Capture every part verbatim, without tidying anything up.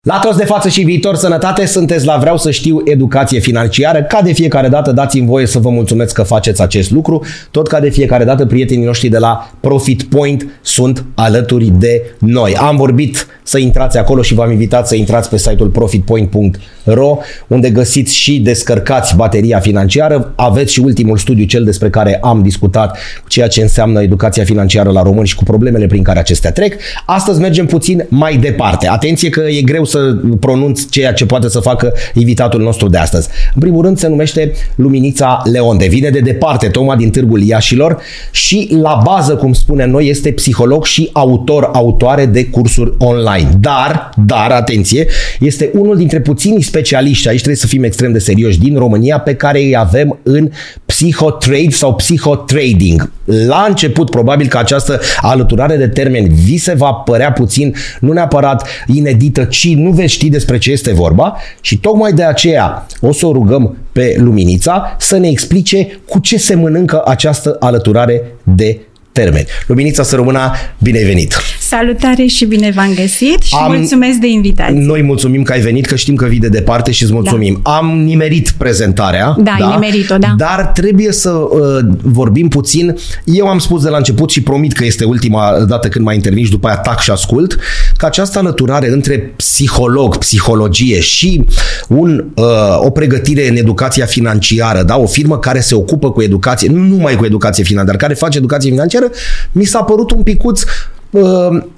La toți de față și viitor sănătate, sunteți la Vreau să știu educație financiară. Ca de fiecare dată dați-mi voie să vă mulțumesc că faceți acest lucru. Tot ca de fiecare dată prietenii noștri de la Profit Point sunt alături de noi. Am vorbit să intrați acolo și v-am invitat să intrați pe site-ul profit point punct ro, unde găsiți și descărcați bateria financiară. Aveți și ultimul studiu, cel despre care am discutat, cu ceea ce înseamnă educația financiară la români și cu problemele prin care acestea trec. Astăzi mergem puțin mai departe. Atenție că e greu să pronunț ceea ce poate să facă invitatul nostru de astăzi. În primul rând se numește Luminița Leonte. Vine de departe, tocmai din Târgul Iașilor și la bază, cum spunem noi, este psiholog și autor, autoare de cursuri online. Dar, dar, atenție, este unul dintre puținii specialiști, aici trebuie să fim extrem de serioși, din România pe care îi avem în psihotrade sau psihotrading. La început, probabil că această alăturare de termeni vi se va părea puțin, nu neapărat inedită, ci nu veți ști despre ce este vorba și tocmai de aceea o să o rugăm pe Luminița să ne explice cu ce se mănâncă această alăturare de termeni. Luminița să rămână, bine ai venit! Salutare și bine v-am găsit și Am... mulțumesc de invitație! Noi mulțumim că ai venit, că știm că vii de departe și îți mulțumim. Da. Am nimerit prezentarea. Da, da? Ai nimerit-o, da. Dar trebuie să uh, vorbim puțin. Eu am spus de la început și promit că este ultima dată când mai intervii, după aia tac și ascult, că această alăturare între psiholog, psihologie și un, uh, o pregătire în educația financiară, da? O firmă care se ocupă cu educație, nu numai cu educație financiară, dar care face educație financiară, mi s-a părut un picuț uh,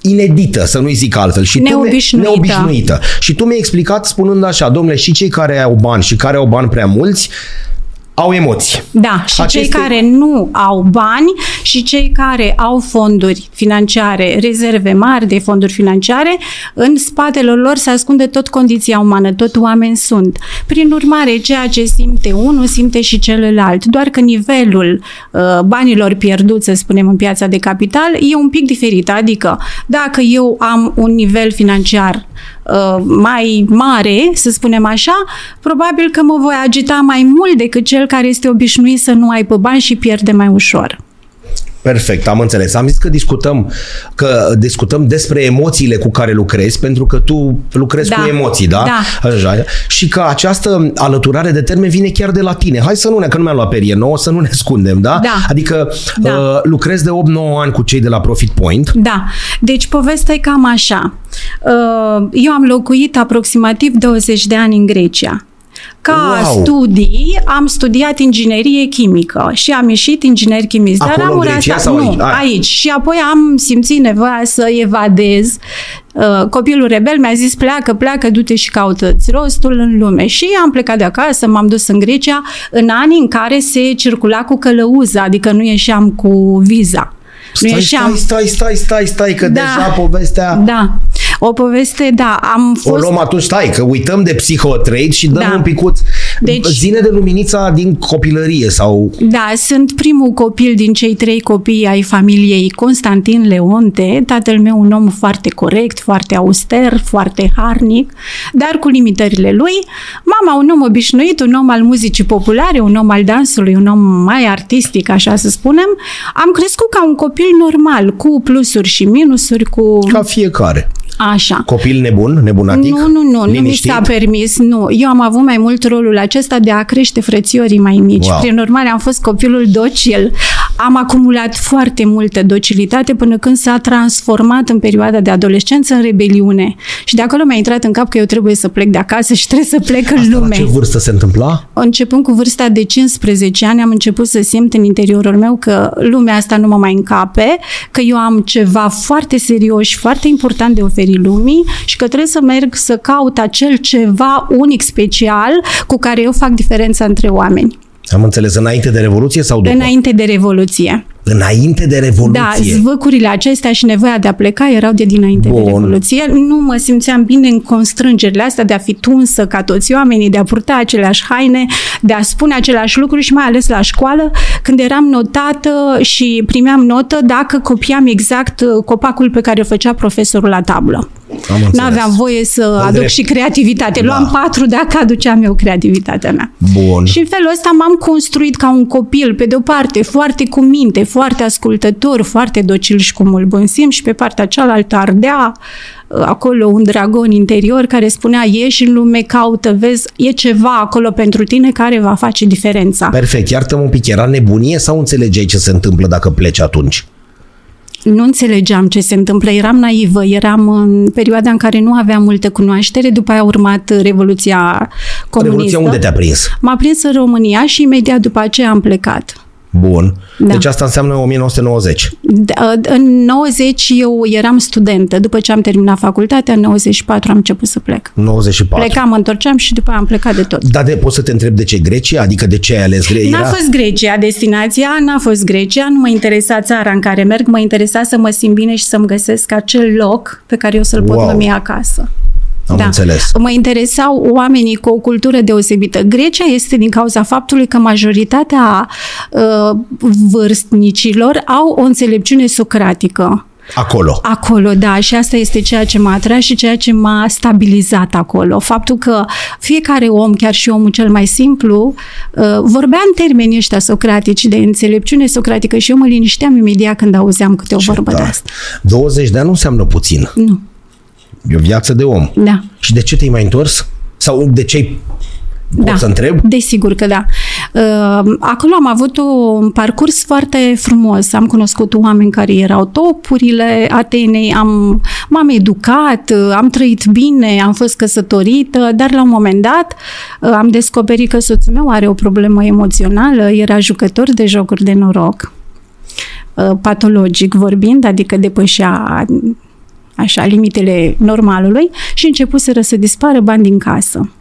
inedită, să nu-i zic altfel. Și neobișnuită. Tu neobișnuită. Și tu mi-ai explicat spunând așa, domnule, și cei care au bani și care au bani prea mulți, au emoții. Da, și Aceste... cei care nu au bani și cei care au fonduri financiare, rezerve mari de fonduri financiare, în spatele lor se ascunde tot condiția umană, tot oameni sunt. Prin urmare, ceea ce simte unul, simte și celălalt. Doar că nivelul uh, banilor pierduți, să spunem, în piața de capital, e un pic diferit. Adică, dacă eu am un nivel financiar uh, mai mare, să spunem așa, probabil că mă voi agita mai mult decât cel care este obișnuit să nu aibă bani și pierde mai ușor. Perfect, am înțeles. Am zis că discutăm, că discutăm despre emoțiile cu care lucrezi, pentru că tu lucrezi da. cu emoții, da? da? Așa. Și că această alăturare de termeni vine chiar de la tine. Hai să nu ne, că nu mi-am luat perie nouă, să nu ne ascundem, da? da. Adică da. Uh, lucrezi de opt nouă ani cu cei de la Profit Point. Da. Deci povestea e cam așa. Uh, eu am locuit aproximativ douăzeci de ani în Grecia. Ca wow. studii, am studiat inginerie chimică și am ieșit inginer chimist. Dar am Grecia, asta, nu, aici? aici. Și apoi am simțit nevoia să evadez. Copilul rebel mi-a zis pleacă, pleacă, du-te și caută-ți rostul în lume. Și am plecat de acasă, m-am dus în Grecia în anii în care se circula cu călăuza, adică nu ieșeam cu viza. Stai, stai, stai, stai, stai, stai, că da, deja povestea... Da, o poveste, da, am fost... O luăm atunci, stai, că uităm de psihotrade și dăm da. un picuț... Deci, zine de Luminița din copilărie sau... Da, sunt primul copil din cei trei copii ai familiei Constantin Leonte, tatăl meu un om foarte corect, foarte auster, foarte harnic, dar cu limitările lui. Mama un om obișnuit, un om al muzicii populare, un om al dansului, un om mai artistic, așa să spunem. Am crescut ca un copil normal, cu plusuri și minusuri, cu... Ca fiecare. Așa. Copil nebun, nebunatic? Nu, nu, nu, liniștit? Nu mi s-a permis, nu. Eu am avut mai mult rolul acesta de a crește frățiorii mai mici. Wow. Prin urmare, am fost copilul docil. Am acumulat foarte multă docilitate până când s-a transformat în perioada de adolescență în rebeliune. Și de acolo mi-a intrat în cap că eu trebuie să plec de acasă și trebuie să plec în Asta lume. La ce vârstă se întâmpla? Începând cu vârsta de cincisprezece ani, am început să simt în interiorul meu că lumea asta nu mă mai încape, că eu am ceva foarte serios și foarte important de oferit lumii și că trebuie să merg să caut acel ceva unic, special, cu care eu fac diferența între oameni. Am înțeles, înainte de Revoluție sau după? Înainte de Revoluție. Înainte de Revoluție. Da, zvâcurile acestea și nevoia de a pleca erau de dinainte Bun. de Revoluție. Nu mă simțeam bine în constrângerile astea de a fi tunsă ca toți oamenii, de a purta aceleași haine, de a spune aceleași lucruri și mai ales la școală, când eram notată și primeam notă dacă copiam exact copacul pe care o făcea profesorul la tablă. N-aveam voie să Îndrept. aduc și creativitate. Da. Luam patru dacă aduceam eu creativitatea mea. Bun. Și în felul ăsta m-am construit ca un copil, pe de o parte, foarte cu minte, foarte ascultător, foarte docil și cu mult bun simț și pe partea cealaltă ardea acolo un dragon interior care spunea ieși în lume, caută, vezi, e ceva acolo pentru tine care va face diferența. Perfect, iartă-mă un pic, era nebunie sau înțelegeai ce se întâmplă dacă pleci atunci? Nu înțelegeam ce se întâmplă, eram naivă, eram în perioada în care nu aveam multă cunoaștere, după aia a urmat Revoluția Comunistă. Revoluția unde te-a prins? M-a prins în România și imediat după aceea am plecat. Bun. Da. Deci asta înseamnă nouăsprezece nouăzeci. Da, în nouăzeci eu eram studentă. După ce am terminat facultatea, în nouăzeci și patru am început să plec. nouăzeci și patru. Plecam, mă întorceam și după aia am plecat de tot. Dar de, poți să te întreb de ce Grecia? Adică de ce ai ales Grecia? N-a fost Grecia destinația, n-a fost Grecia, nu mă interesa țara în care merg, mă interesa să mă simt bine și să-mi găsesc acel loc pe care eu să-l pot wow. numi acasă. Am da. înțeles. Mă interesau oamenii cu o cultură deosebită. Grecia este din cauza faptului că majoritatea uh, vârstnicilor au o înțelepciune socratică. Acolo. Acolo, da, și asta este ceea ce m-a atras și ceea ce m-a stabilizat acolo. Faptul că fiecare om, chiar și omul cel mai simplu, vorbea în termenii ăștia socratici de înțelepciune socratică și eu mă linișteam imediat când auzeam câte o ce vorbă da. de asta. douăzeci de ani nu înseamnă puțin. Nu. E o viață de om. Da. Și de ce te-ai mai întors? Sau de ce-i pot da, să întreb? Desigur că da. Acolo am avut un parcurs foarte frumos. Am cunoscut oameni care erau topurile Atenei, am, m-am educat, am trăit bine, am fost căsătorită, dar la un moment dat am descoperit că soțul meu are o problemă emoțională, era jucător de jocuri de noroc, patologic vorbind, adică depășea... așa, limitele normalului și începuseră să dispară bani din casă.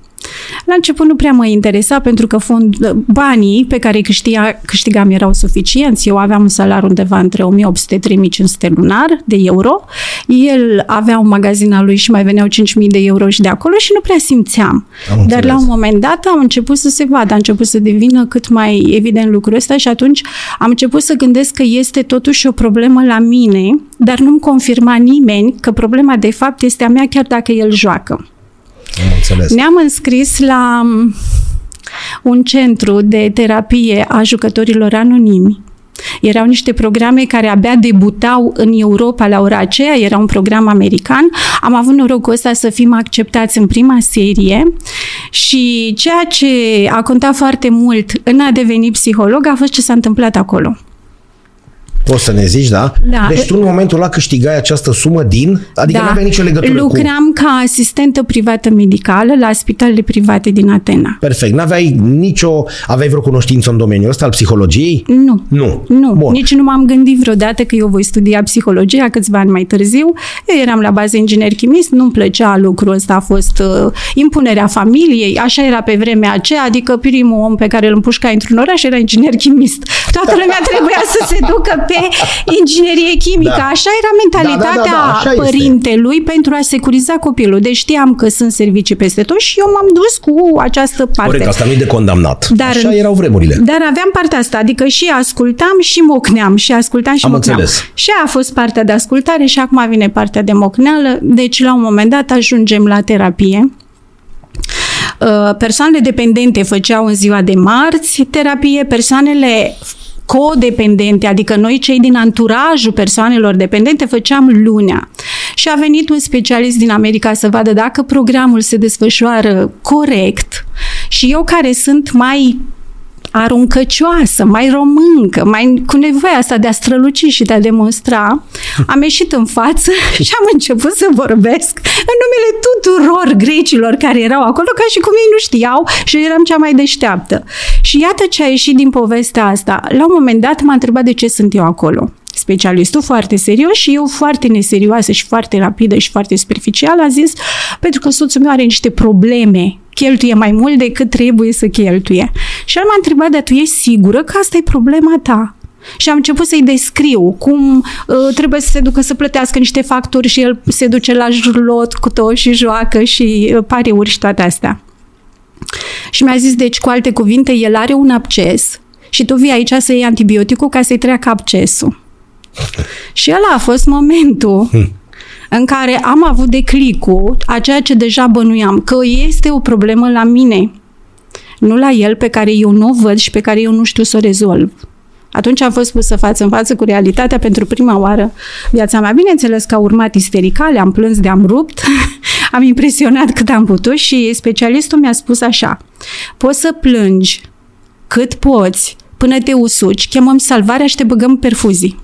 La început nu prea mă interesa pentru că fond, banii pe care câștiga, câștigam erau suficienți. Eu aveam un salariu undeva între o mie opt sute - trei mii cinci sute lunar de euro. El avea un magazin al lui și mai veneau cinci mii de euro și de acolo și nu prea simțeam. Am Dar la un moment dat am început să se vadă, a început să devină cât mai evident lucrul ăsta și atunci am început să gândesc că este totuși o problemă la mine, dar nu-mi confirma nimeni că problema de fapt este a mea chiar dacă el joacă. Ne-am înscris la un centru de terapie a jucătorilor anonimi. Erau niște programe care abia debutau în Europa la ora aceea, era un program american. Am avut norocul ăsta să fim acceptați în prima serie și ceea ce a contat foarte mult în a deveni psiholog a fost ce s-a întâmplat acolo. Poți să ne zici, da? da? Deci tu în momentul ăla câștigai această sumă din... Adică da. nu avea nicio legătură Lucram cu... Lucram ca asistentă privată medicală la spitalele private din Atena. Perfect. N-aveai nicio... Aveai vreo cunoștință în domeniul ăsta al psihologiei? Nu. Nu. Nu. Bun. Nici nu m-am gândit vreodată că eu voi studia psihologia câțiva ani mai târziu. Eu eram la bază inginer-chimist, nu-mi plăcea lucrul ăsta, a fost uh, impunerea familiei, așa era pe vremea aceea, adică primul om pe care îl împușca într-un oraș era inginer-chimist. Toată lumea trebuia să se ducă pe inginerie chimică. Da. Așa era mentalitatea da, da, da, da. Așa părintelui este. Pentru a securiza copilul. Deci știam că sunt servicii peste tot și eu m-am dus cu această parte. Corect, asta nu-i de condamnat. Dar, așa erau vremurile. Dar aveam partea asta, adică și ascultam și mocneam. Și ascultam și Am mocneam. Înțeles. Și a fost partea de ascultare și acum vine partea de mocneală. Deci la un moment dat ajungem la terapie. Persoanele dependente făceau în ziua de marți terapie, persoanele codependente, adică noi cei din anturajul persoanelor dependente făceam lunea. Și a venit un specialist din America să vadă dacă programul se desfășoară corect și eu care sunt mai aruncăcioasă, mai româncă, mai cu nevoia asta de a străluci și de a demonstra, am ieșit în față și am început să vorbesc în numele tuturor grecilor care erau acolo, ca și cum ei nu știau și eu eram cea mai deșteaptă. Și iată ce a ieșit din povestea asta. La un moment dat m-a întrebat de ce sunt eu acolo. Specialistul foarte serios și eu foarte neserioasă și foarte rapidă și foarte superficială a zis, pentru că soțul meu are niște probleme, cheltuie mai mult decât trebuie să cheltuie. Și el m-a întrebat, dar tu ești sigură că asta e problema ta? Și am început să-i descriu cum uh, trebuie să se ducă să plătească niște facturi și el se duce la jurlot cu tot și joacă și uh, pariuri și toate astea. Și mi-a zis, deci cu alte cuvinte, el are un absces și tu vii aici să iei antibioticul ca să-i treacă abscesul. Și ăla a fost momentul hmm. în care am avut declicul a ceea ce deja bănuiam, că este o problemă la mine, nu la el, pe care eu nu o văd și pe care eu nu știu să o rezolv. Atunci am fost pusă față în față cu realitatea pentru prima oară viața mea. Bineînțeles că au urmat istericale, am plâns de-am rupt, am impresionat cât am putut și specialistul mi-a spus așa: poți să plângi cât poți până te usuci, chemăm salvarea și te băgăm perfuzii.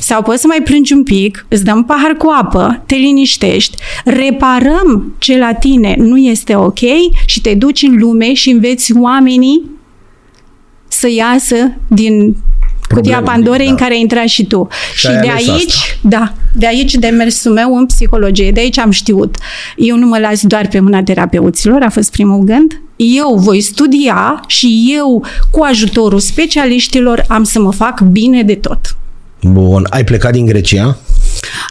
Sau poți să mai plângi un pic, îți dăm pahar cu apă, te liniștești, reparăm ce la tine nu este ok și te duci în lume și înveți oamenii să iasă din cutia Pandorei, da, în care ai intrat și tu. Și, și de aici, asta. da, de aici demersul meu în psihologie, de aici am știut. Eu nu mă las doar pe mâna terapeuților, a fost primul gând. Eu voi studia și eu, cu ajutorul specialiștilor, am să mă fac bine de tot. Bun. Ai plecat din Grecia?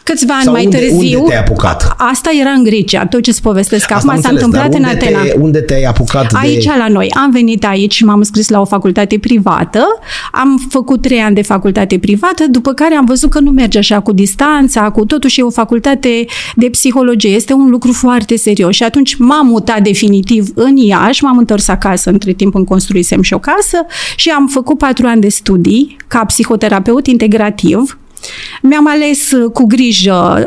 Câțiva ani mai unde, târziu. Unde te-ai apucat? Asta era în Grecia. Tot ce-ți povestesc acum s-a întâmplat în Atena. Te, unde te-ai apucat? Aici, de... la noi. Am venit aici și m-am înscris la o facultate privată. Am făcut trei ani de facultate privată, după care am văzut că nu merge așa cu distanța, cu totuși e o facultate de psihologie. Este un lucru foarte serios. Și atunci m-am mutat definitiv în Iași, m-am întors acasă. Între timp îmi construisem și o casă și am făcut patru ani de studii ca psihoterapeut integrativ. Mi-am ales cu grijă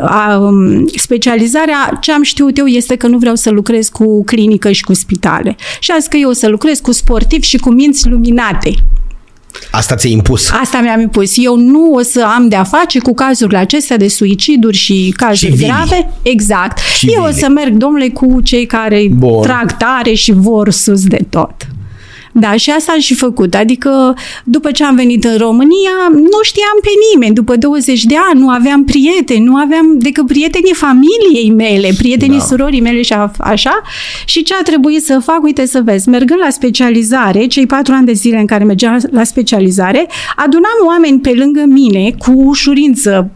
specializarea. Ce am știut eu este că nu vreau să lucrez cu clinică și cu spitale. Și am zis că eu o să lucrez cu sportivi și cu minți luminate. Asta ți-ai impus? Asta mi-am impus. Eu nu o să am de-a face cu cazurile acestea de suiciduri și cazuri și grave. Exact. Și eu vile. o să merg, domnule, cu cei care Bun. trag tare și vor sus de tot. Da, și asta am și făcut. Adică, după ce am venit în România, nu știam pe nimeni. După douăzeci de ani, nu aveam prieteni, nu aveam decât prietenii familiei mele, prietenii da. surorii mele și a, așa. Și ce a trebuit să fac? Uite să vezi, mergând la specializare, cei patru ani de zile în care mergeam la specializare, adunam oameni pe lângă mine cu ușurință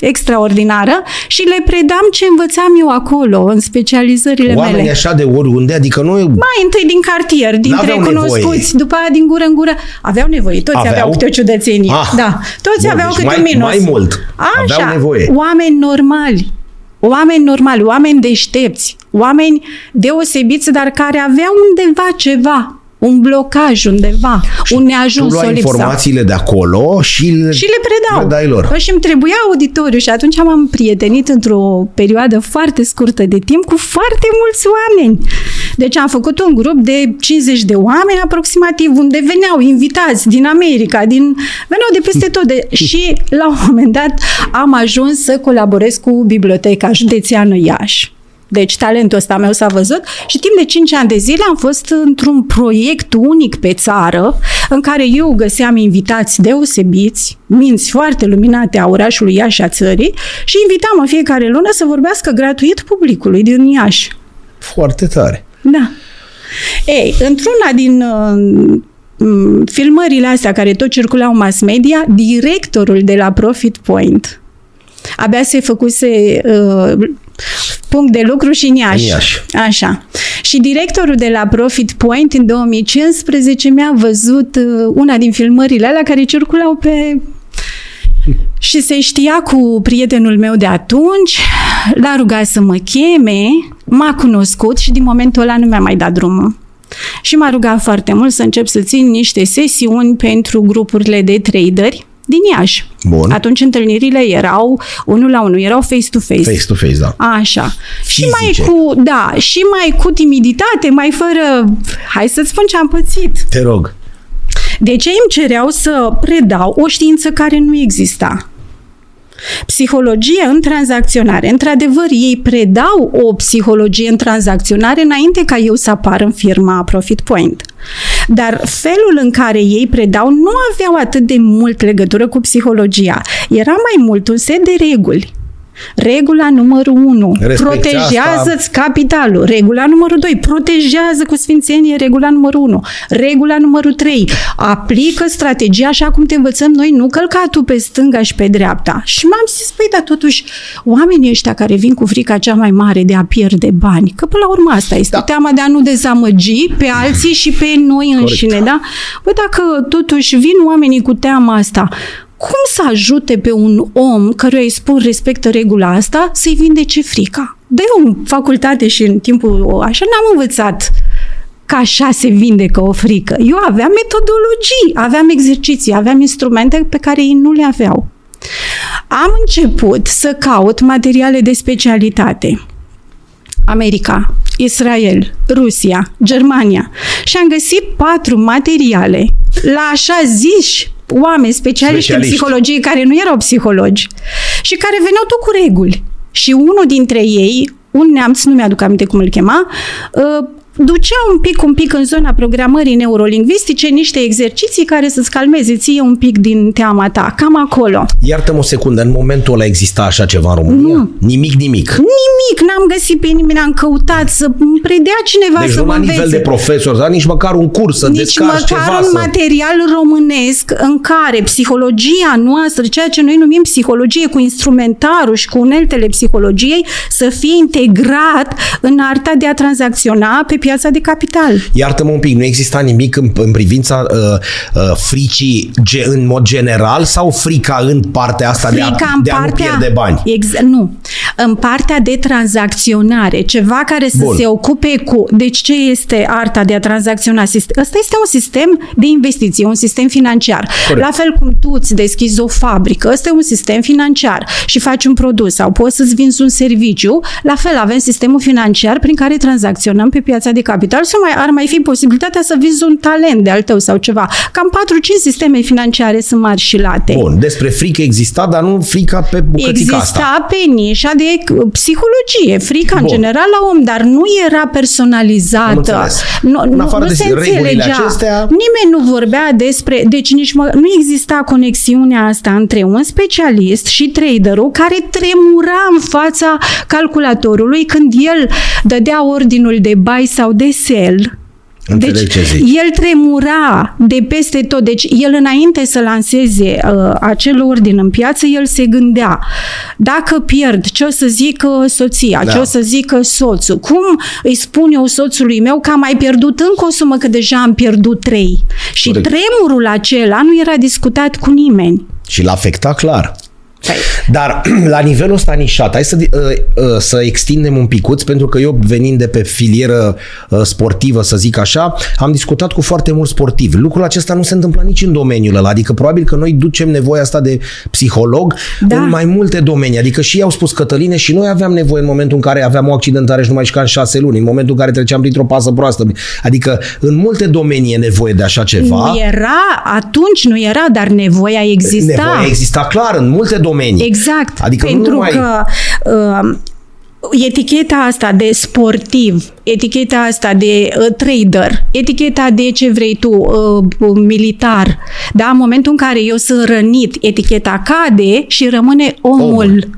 extraordinară și le predam ce învățam eu acolo, în specializările Oamenii mele. Oamenii așa de oriunde, adică noi... Mai întâi din cartier, dintre cunoscuți, nevoie. după aia din gură în gură. Aveau nevoie, toți aveau, aveau câte o ciudățenie. Ah, da. Toți bun, aveau deci câte mai, minus. Mai mult, așa, aveau nevoie. Oameni normali, oameni normali, oameni deștepți, oameni deosebiți, dar care aveau undeva ceva. Un blocaj undeva, și un neajuns, o lipsă. Tu informațiile de acolo și le, și le predau. Predai lor. Și îmi trebuia auditoriu și atunci m-am împrietenit într-o perioadă foarte scurtă de timp cu foarte mulți oameni. Deci am făcut un grup de cincizeci de oameni aproximativ, unde veneau invitați din America, din veneau de peste tot. De... și la un moment dat am ajuns să colaborez cu Biblioteca Județeană Iași. Deci talentul ăsta meu s-a văzut și timp de cinci ani de zile am fost într-un proiect unic pe țară în care eu găseam invitați deosebiți, minți foarte luminate a orașului Iași și a țării și invitam în fiecare lună să vorbească gratuit publicului din Iași. Foarte tare! Da. Ei, într-una din uh, filmările astea care tot circulau mass media, directorul de la Profit Point abia se făcuse... Uh, punct de lucru și în Iași. Iași. Așa. Și directorul de la Profit Point în două mii cincisprezece mi-a văzut una din filmările alea care circulau pe... Și se știa cu prietenul meu de atunci, l-a rugat să mă cheme, m-a cunoscut și din momentul ăla nu mi-a mai dat drumul. Și m-a rugat foarte mult să încep să țin niște sesiuni pentru grupurile de traderi din Iași. Bun. Atunci întâlnirile erau unul la unul, erau face-to-face. Face-to-face, da. Așa. Fizice. Și mai cu, da, și mai cu timiditate, mai fără, hai să-ți spun ce am pățit. Te rog. De ce îmi cereau să predau o știință care nu exista? Psihologie în tranzacționare. Într-adevăr, ei predau o psihologie în tranzacționare înainte ca eu să apar în firma Profit Point. Dar felul în care ei predau nu aveau atât de mult legătură cu psihologia. Era mai mult un set de reguli. Regula numărul unu, protejează-ți capitalul. Regula numărul doi, protejează cu sfințenie. Regula numărul unu. Regula numărul trei, aplică strategia așa cum te învățăm noi, nu călca tu pe stânga și pe dreapta. Și m-am zis, păi, dar totuși oamenii ăștia care vin cu frica cea mai mare de a pierde bani, că până la urmă asta este da. teama de a nu dezamăgi pe alții și pe noi înșine. Corect. Da? Bă, dacă totuși vin oamenii cu teama asta, cum să ajute pe un om căruia îi spun respectă regula asta să-i vindece frica? De eu în facultate și în timpul așa n-am învățat că așa se vindecă o frică. Eu aveam metodologii, aveam exerciții, aveam instrumente pe care ei nu le aveau. Am început să caut materiale de specialitate. America, Israel, Rusia, Germania. Și am găsit patru materiale la așa ziși oameni specialiști, specialiști în psihologie, care nu erau psihologi și care veneau tot cu reguli. Și unul dintre ei, un neamț, nu mi-aduc aminte cum îl chema, ducea un pic, un pic în zona programării neurolingvistice niște exerciții care să-ți calmeze ție un pic din teama ta, cam acolo. Iartă-mă o secundă, în momentul ăla exista așa ceva în România? Nu. Nimic, nimic? Nimic, n-am găsit pe nimeni, am căutat să îmi predea cineva deci, să mă învețe. Deci nu la nivel de profesor, dar nici măcar un curs să descarci ceva. Nici măcar un să... material românesc în care psihologia noastră, ceea ce noi numim psihologie cu instrumentarul și cu uneltele psihologiei, să fie integrat în arta de a tranzacționa pe piața de capital. Iartă-mă un pic, nu exista nimic în, în privința uh, uh, fricii ge, în mod general sau frica în partea asta frica de, a, de partea, a nu pierde bani? Ex- nu. În partea de tranzacționare, ceva care să Bun. se ocupe cu... Deci ce este arta de a tranzacționa? Ăsta este un sistem de investiție, un sistem financiar. Corect. La fel cum tu îți deschizi o fabrică, ăsta e un sistem financiar și faci un produs sau poți să-ți vinzi un serviciu, la fel avem sistemul financiar prin care tranzacționăm pe piața de capital, sau mai, ar mai fi posibilitatea să vinzi un talent de-al tău sau ceva. Cam patru-cinci sisteme financiare sunt mari și late. Bun, despre frică exista, dar nu frica pe bucățica exista asta. Exista pe nișa de psihologie, frica Bun. în general la om, dar nu era personalizată. Nu, nu, nu se înțelegea. Acestea... Nimeni nu vorbea despre... Deci nici mă, nu exista conexiunea asta între un specialist și traderul care tremura în fața calculatorului când el dădea ordinul de buy sau de sell. Înțeleg deci, ce zici. El tremura de peste tot. Deci, el înainte să lanseze uh, acel ordin în piață, el se gândea, dacă pierd, ce o să zică soția, da. ce o să zică soțul, cum îi spun eu soțului meu că am mai pierdut încă o sumă, că deja am pierdut trei. Și Corect. tremurul acela nu era discutat cu nimeni. Și l-a afectat clar. Hai. Dar la nivelul ăsta nișat, hai să, să extindem un picuț, pentru că eu venind de pe filieră sportivă, să zic așa, am discutat cu foarte mulți sportivi. Lucrul acesta nu se întâmplă nici în domeniul ăla, adică probabil că noi ducem nevoia asta de psiholog da. în mai multe domenii, adică și ei au spus Cătăline și noi aveam nevoie în momentul în care aveam o accidentare și nu mai șcam șase luni, în momentul în care treceam printr-o pasă proastă, adică în multe domenii e nevoie de așa ceva. Nu era, atunci nu era, dar nevoia exista. Nevoia exista clar, în multe domenii. Domenii. Exact, adică pentru nu numai... că uh, eticheta asta de sportiv, eticheta asta de uh, trader, eticheta de ce vrei tu, uh, militar, da? În momentul în care eu sunt rănit, eticheta cade și rămâne omul. omul.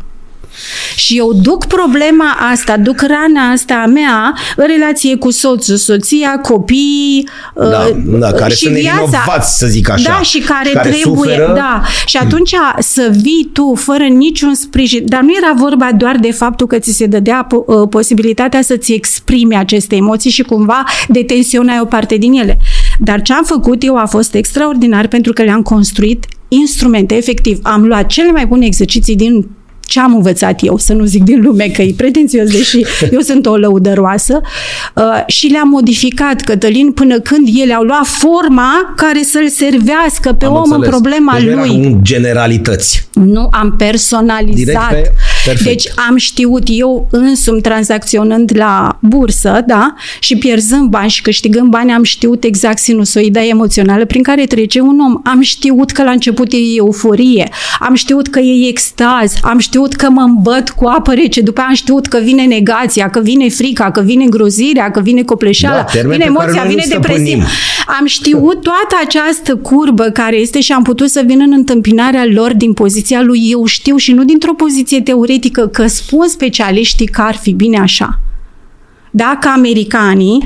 Și eu duc problema asta, duc rana asta a mea în relație cu soțul, soția, copiii da, da, care și sunt viața, nevinovați, să zic așa. Da, și care, care trebuie, suferă. da. Și atunci să vii tu fără niciun sprijin, dar nu era vorba doar de faptul că ți se dădea posibilitatea să-ți exprimi aceste emoții și cumva detensionai o parte din ele. Dar ce am făcut eu a fost extraordinar, pentru că le-am construit instrumente, efectiv. Am luat cele mai bune exerciții din ce am învățat eu, să nu zic din lume că e pretențios, deși eu sunt o lăudăroasă, uh, și le-am modificat, Cătălin, până când ele au luat forma care să-l servească pe am om înțeles. în problema deci lui. Nu generalități. Nu, am personalizat. Direct pe, deci am știut eu însumi, tranzacționând la bursă, da, și pierzând bani și câștigând bani, am știut exact sinusoida emoțională prin care trece un om. Am știut că la început e euforie, am știut că e extaz, am știut că mă îmbăt cu apă rece, după aia am știut că vine negația, că vine frica, că vine grozirea, că vine copleșeala, da, vine emoția, vine depresia. Am știut toată această curbă care este și am putut să vin în întâmpinarea lor din poziția lui eu știu și nu dintr-o poziție teoretică, că spun specialiștii că ar fi bine așa. Dacă americanii,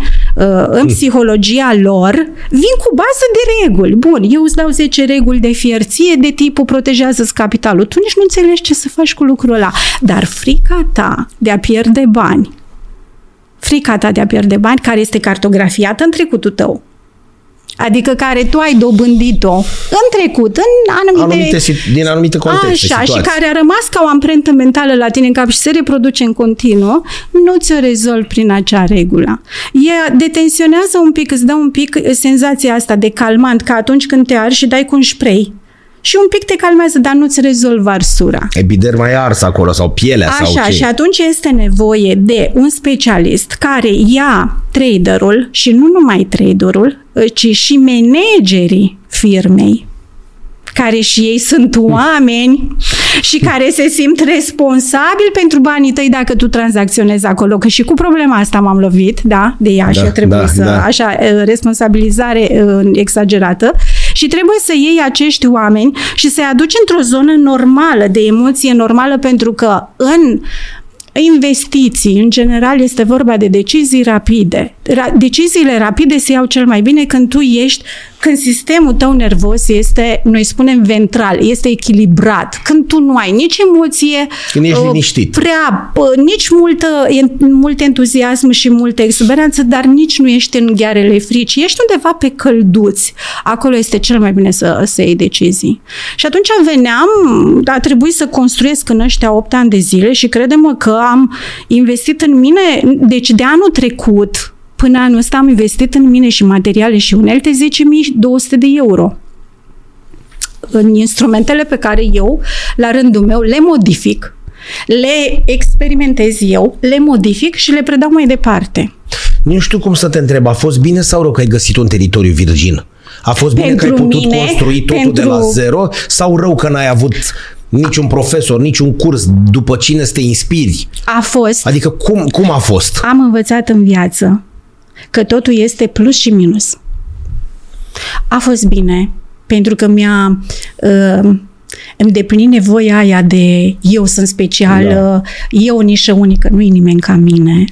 în psihologia lor, vin cu bază de reguli. Bun, eu îți dau zece reguli de fierție de tipul protejează-ți capitalul. Tu nici nu înțelegi ce să faci cu lucrul ăla. Dar frica ta de a pierde bani, frica ta de a pierde bani, care este cartografiată în trecutul tău, adică care tu ai dobândit-o în trecut, în anumite... anumite din anumite contexte, așa, situații. Și care a rămas ca o amprentă mentală la tine în cap și se reproduce în continuu, nu ți-o rezolvi prin acea regulă. E detensionează un pic, îți dă un pic senzația asta de calmant, ca atunci când te arzi și dai cu un spray. Și un pic te calmează, dar nu-ți rezolvă arsura. Epiderma e arsă acolo sau pielea. Așa, sau ce. Și atunci este nevoie de un specialist care ia traderul și nu numai traderul, ci și managerii firmei, care și ei sunt oameni și care se simt responsabili pentru banii tăi dacă tu tranzacționezi acolo. Că și cu problema asta m-am lovit, da, de ea și da, trebuie da, să... Da. Așa, responsabilizare exagerată. Și trebuie să iei acești oameni și să-i aduci într-o zonă normală, de emoție normală, pentru că în investiții, în general, este vorba de decizii rapide. Ra- deciziile rapide se iau cel mai bine când tu ești, când sistemul tău nervos este, noi spunem, ventral, este echilibrat, când tu nu ai nici emoție, când ești liniștit, prea, nici multă, mult entuziasm și multă exuberanță, dar nici nu ești în ghearele fricii, ești undeva pe călduți. Acolo este cel mai bine să, să iei decizii. Și atunci veneam, a trebuit să construiesc în ăștia opt ani de zile și crede-mă că am investit în mine, deci de anul trecut până anul ăsta am investit în mine și materiale și unelte zece mii două sute de euro în instrumentele pe care eu, la rândul meu, le modific, le experimentez eu, le modific și le predau mai departe. Nu știu cum să te întreb, a fost bine sau rău că ai găsit un teritoriu virgin? A fost bine pentru că ai putut mine, construi totul pentru... de la zero sau rău că n-ai avut... niciun profesor, niciun curs, după cine să te inspiri? A fost. Adică cum, cum a fost? Am învățat în viață că totul este plus și minus. A fost bine, pentru că mi-a uh, îndeplinit nevoia aia de eu sunt specială, da. Eu o nișă unică, nu e nimeni ca mine.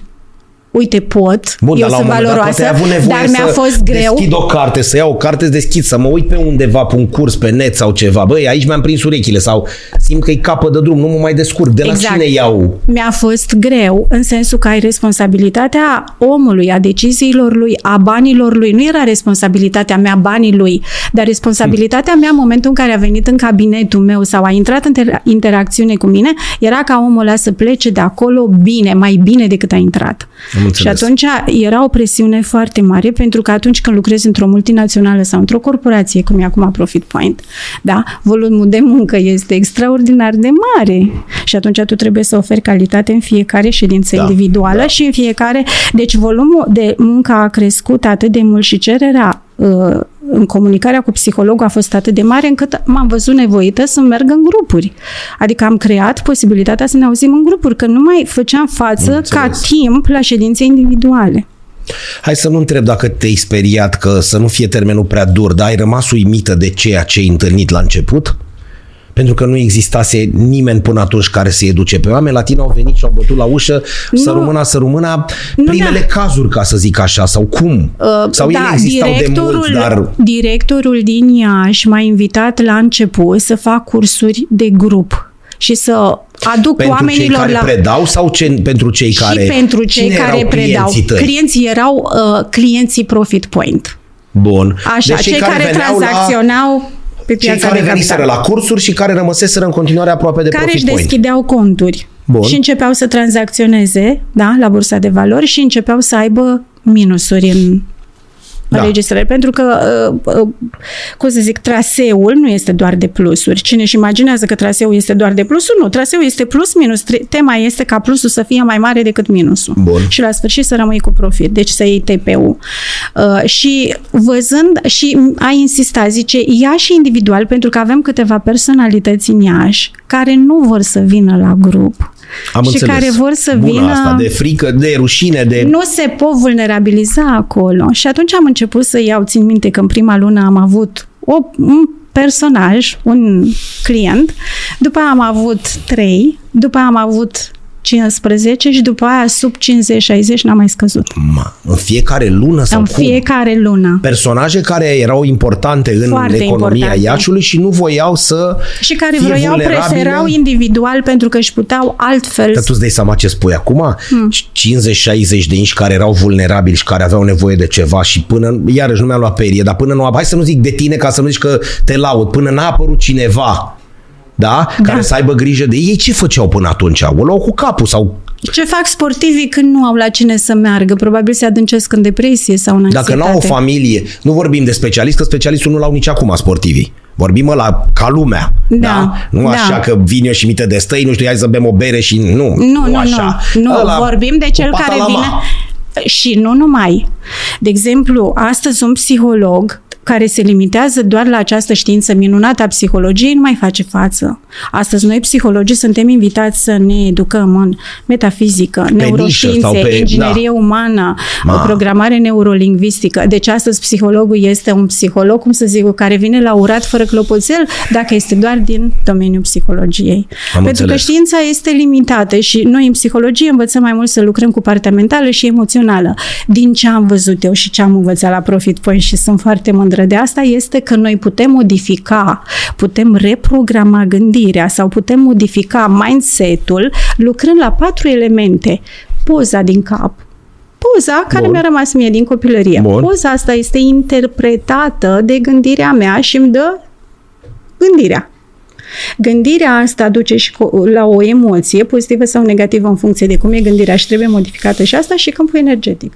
Uite, pot, bun, eu sunt valoroasă, dar mi-a fost greu. Deschid o carte, să iau o carte, să deschid, să mă uit pe undeva, pe un curs, pe net sau ceva. Băi, aici mi-am prins urechile sau simt că-i capă de drum, nu mă mai descurc. De exact. La cine iau? Mi-a fost greu, în sensul că ai responsabilitatea omului, a deciziilor lui, a banilor lui. Nu era responsabilitatea mea banii lui, dar responsabilitatea mea în momentul în care a venit în cabinetul meu sau a intrat în inter- interacțiune cu mine, era ca omul ăla să plece de acolo bine, mai bine decât a intrat. Și atunci era o presiune foarte mare, pentru că atunci când lucrezi într-o multinațională sau într-o corporație, cum e acum Profit Point, da, volumul de muncă este extraordinar de mare și atunci tu trebuie să oferi calitate în fiecare ședință da, individuală da. Și în fiecare... Deci volumul de muncă a crescut atât de mult și cererea în comunicarea cu psihologul a fost atât de mare încât m-am văzut nevoită să merg în grupuri. Adică am creat posibilitatea să ne auzim în grupuri, că nu mai făceam față ca timp la ședințe individuale. Hai să nu întreb dacă te-ai speriat, că să nu fie termenul prea dur, dar ai rămas uimită de ceea ce ai întâlnit la început? Pentru că nu existase nimeni până atunci care să-i educe pe oameni. La tine au venit și au bătut la ușă, nu, să rămână, să rămână primele da. Cazuri, ca să zic așa, sau cum? Uh, sau da, ele existau de mult, dar... Directorul din Iași m-a invitat la început să fac cursuri de grup și să aduc pentru oamenilor care la... predau sau ce, pentru cei și care... Și pentru cei care erau predau. Clienții, clienții erau uh, clienții Profit Point. Bun. Așa, deci cei care, care tranzacționau... La... Cei care veniseră la cursuri și care rămăseseră în continuare aproape de Profit Point. Care își deschideau conturi. Bun. Și începeau să tranzacționeze, da, la bursa de valori și începeau să aibă minusuri în înregistrări. Da. Pentru că, cum să zic, traseul nu este doar de plusuri. Cine își imaginează că traseul este doar de plusuri, nu. Traseul este plus-minus. Tema este ca plusul să fie mai mare decât minusul. Bun. Și la sfârșit să rămâi cu profit. Deci să iei T P U. Și văzând, și a insistat, zice, ia și individual, pentru că avem câteva personalități în Iași care nu vor să vină la grup. Am și înțeles. Care vor să Bună vină... asta, de frică, de rușine, de... Nu se pot vulnerabiliza acolo. Și atunci am început să iau, țin minte că în prima lună am avut o, un personaj, un client, după am avut trei, după am avut cincisprezece și după aia sub cincizeci șaizeci n-a mai scăzut. Ma, în fiecare lună sau în cum? În fiecare lună. Personaje care erau importante în Foarte economia importante. Iașului și nu voiau să și care voiau, preferau individual pentru că își puteau altfel. Că tu îți dai seama ce spui acum? Hmm. cincizeci șaizeci de inși care erau vulnerabili și care aveau nevoie de ceva și până, iarăși nu mi-am luat perie, dar până nu a, hai să nu zic de tine ca să nu zici că te laud, până n-a apărut cineva Da? da? care să aibă grijă de ei. Ce făceau până atunci? O luau cu capul sau... Ce fac sportivii când nu au la cine să meargă? Probabil se adâncesc în depresie sau în anxietate. Dacă nu au o familie, nu vorbim de specialist, că specialistul nu l-au nici acum sportivii. Vorbim ăla ca lumea. Da, da? Nu da. Așa că vin eu și mi te destăi, nu știu, hai să bem o bere și nu. Nu, nu, nu așa. Nu, nu. Ăla, vorbim de cel care vine... Și nu numai. De exemplu, astăzi un psiholog care se limitează doar la această știință minunată a psihologiei, nu mai face față. Astăzi noi, psihologii, suntem invitați să ne educăm în metafizică, pe neuroștiințe, pe, inginerie da. umană, Ma. o programare neurolingvistică. Deci astăzi psihologul este un psiholog, cum să zic, care vine la urat fără clopoțel, dacă este doar din domeniul psihologiei. Am Pentru înțeles. Că știința este limitată și noi în psihologie învățăm mai mult să lucrăm cu partea mentală și emoțională. Din ce am văzut eu și ce am învățat la Profit Point și sunt foarte mândră de asta este că noi putem modifica, putem reprograma gândirea sau putem modifica mindset-ul lucrând la patru elemente. Poza din cap, poza care Bun. mi-a rămas mie din copilărie. Bun. Poza asta este interpretată de gândirea mea și îmi dă gândirea. Gândirea asta duce și la o emoție pozitivă sau negativă în funcție de cum e gândirea și trebuie modificată și asta și câmpul energetic.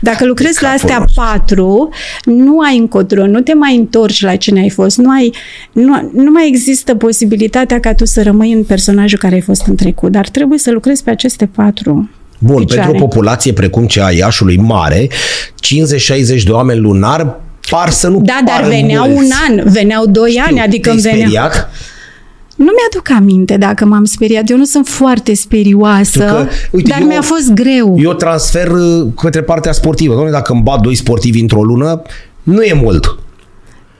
Dacă lucrezi la astea patru, nu ai încotro, nu te mai întorci la cine ai fost, nu, ai, nu, nu mai există posibilitatea ca tu să rămâi în personajul care ai fost în trecut, dar trebuie să lucrezi pe aceste patru. Bun, picioare. Pentru o populație precum cea a Iașului mare, cincizeci șaizeci de oameni lunar par să nu Da, par dar veneau mulți. un an, veneau doi Știu, ani, adică veneau... Nu mi-aduc aminte dacă m-am speriat. Eu nu sunt foarte sperioasă, că, uite, dar eu, mi-a fost greu. Eu transfer către partea sportivă. Doamne, dacă îmi bat doi sportivi într-o lună, nu e mult.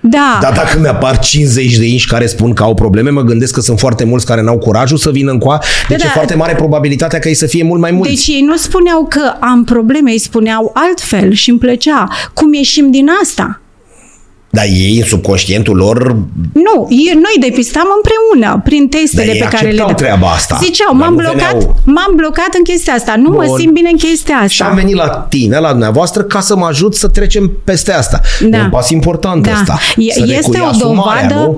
Da. Dar dacă mi-apar cincizeci de inși care spun că au probleme, mă gândesc că sunt foarte mulți care n-au curajul să vină încoa. Deci da, e foarte mare probabilitatea ca ei să fie mult mai mulți. Deci ei nu spuneau că am probleme, ei spuneau altfel și îmi plăcea. Cum ieșim din asta? Dar ei, în subconștientul lor... Nu, ei, noi depistam împreună, prin testele pe care le dau. treaba asta. Ziceau, m-am blocat, veneau... m-am blocat în chestia asta, nu Bun. mă simt bine în chestia asta. Și am venit la tine, la dumneavoastră, ca să mă ajut să trecem peste asta. Da. E un pas important da. asta. Este o dovadă,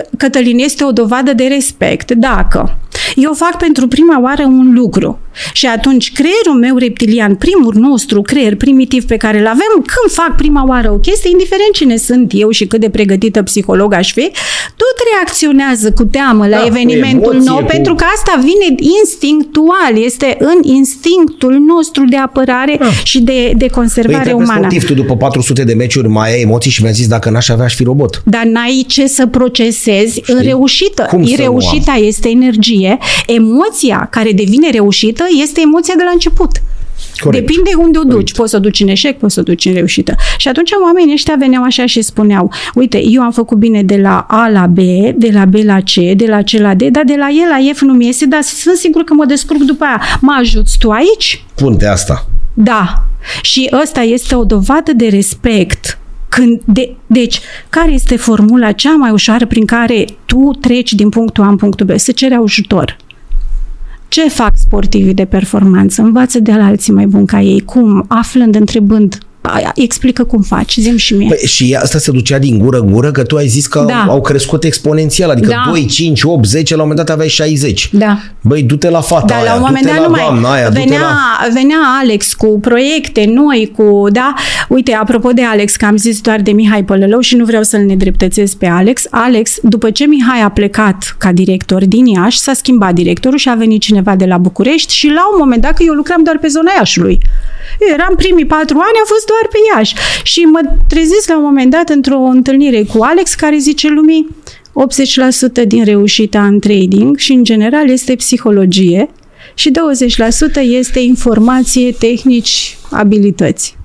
C- Cătălin, este o dovadă de respect. Dacă eu fac pentru prima oară un lucru și atunci creierul meu reptilian, primul nostru creier primitiv pe care îl avem, când fac prima oară o chestie, indiferent cine sunt eu și cât de pregătită psiholog aș fi, tot reacționează cu teamă la da, evenimentul emoție, nou, cu... pentru că asta vine instinctual, este în instinctul nostru de apărare da. și de, de conservare păi, umană. Motiv, tu după patru sute de meciuri mai ai emoții și mi-a zis dacă n-aș avea aș fi robot. Dar n-ai ce să procesezi Știi? în reușită. Cum reușita este energie. Emoția care devine reușită este emoția de la început. Corect. Depinde unde o duci. Corect. Poți să o duci în eșec, poți să o duci în reușită. Și atunci oamenii ăștia veneau așa și spuneau, uite, eu am făcut bine de la A la B, de la B la C, de la C la D, dar de la E la F nu mi iese, dar sunt sigur că mă descurc după aia. Mă ajuți tu aici? Punte asta. Da. Și ăsta este o dovadă de respect. Când de, deci, care este formula cea mai ușoară prin care tu treci din punctul A în punctul B? Să ceri ajutor. Ce fac sportivii de performanță? Învață de la alții mai buni ca ei. Cum? Aflând, întrebând. Explică cum faci, zi-mi și mie. Păi, și asta se ducea din gură în gură, că tu ai zis că da. au crescut exponențial, adică da. doi, cinci, opt, zece, la un moment dat aveai șaizeci. Da. Băi, du-te la fata da, aia, la un moment dat la doamna aia, venea, la... venea Alex cu proiecte noi, cu, da, uite, apropo de Alex, că am zis doar de Mihai Pălălău și nu vreau să-l nedreptățesc pe Alex. Alex, după ce Mihai a plecat ca director din Iași, s-a schimbat directorul și a venit cineva de la București și la un moment dat, că eu lucram doar pe zona Iașului. Eram primii patru ani, a fost doar pe Iași. Și mă trezesc la un moment dat într-o întâlnire cu Alex care zice lumii optzeci la sută din reușita în trading și în general este psihologie și douăzeci la sută este informație, tehnici, abilități.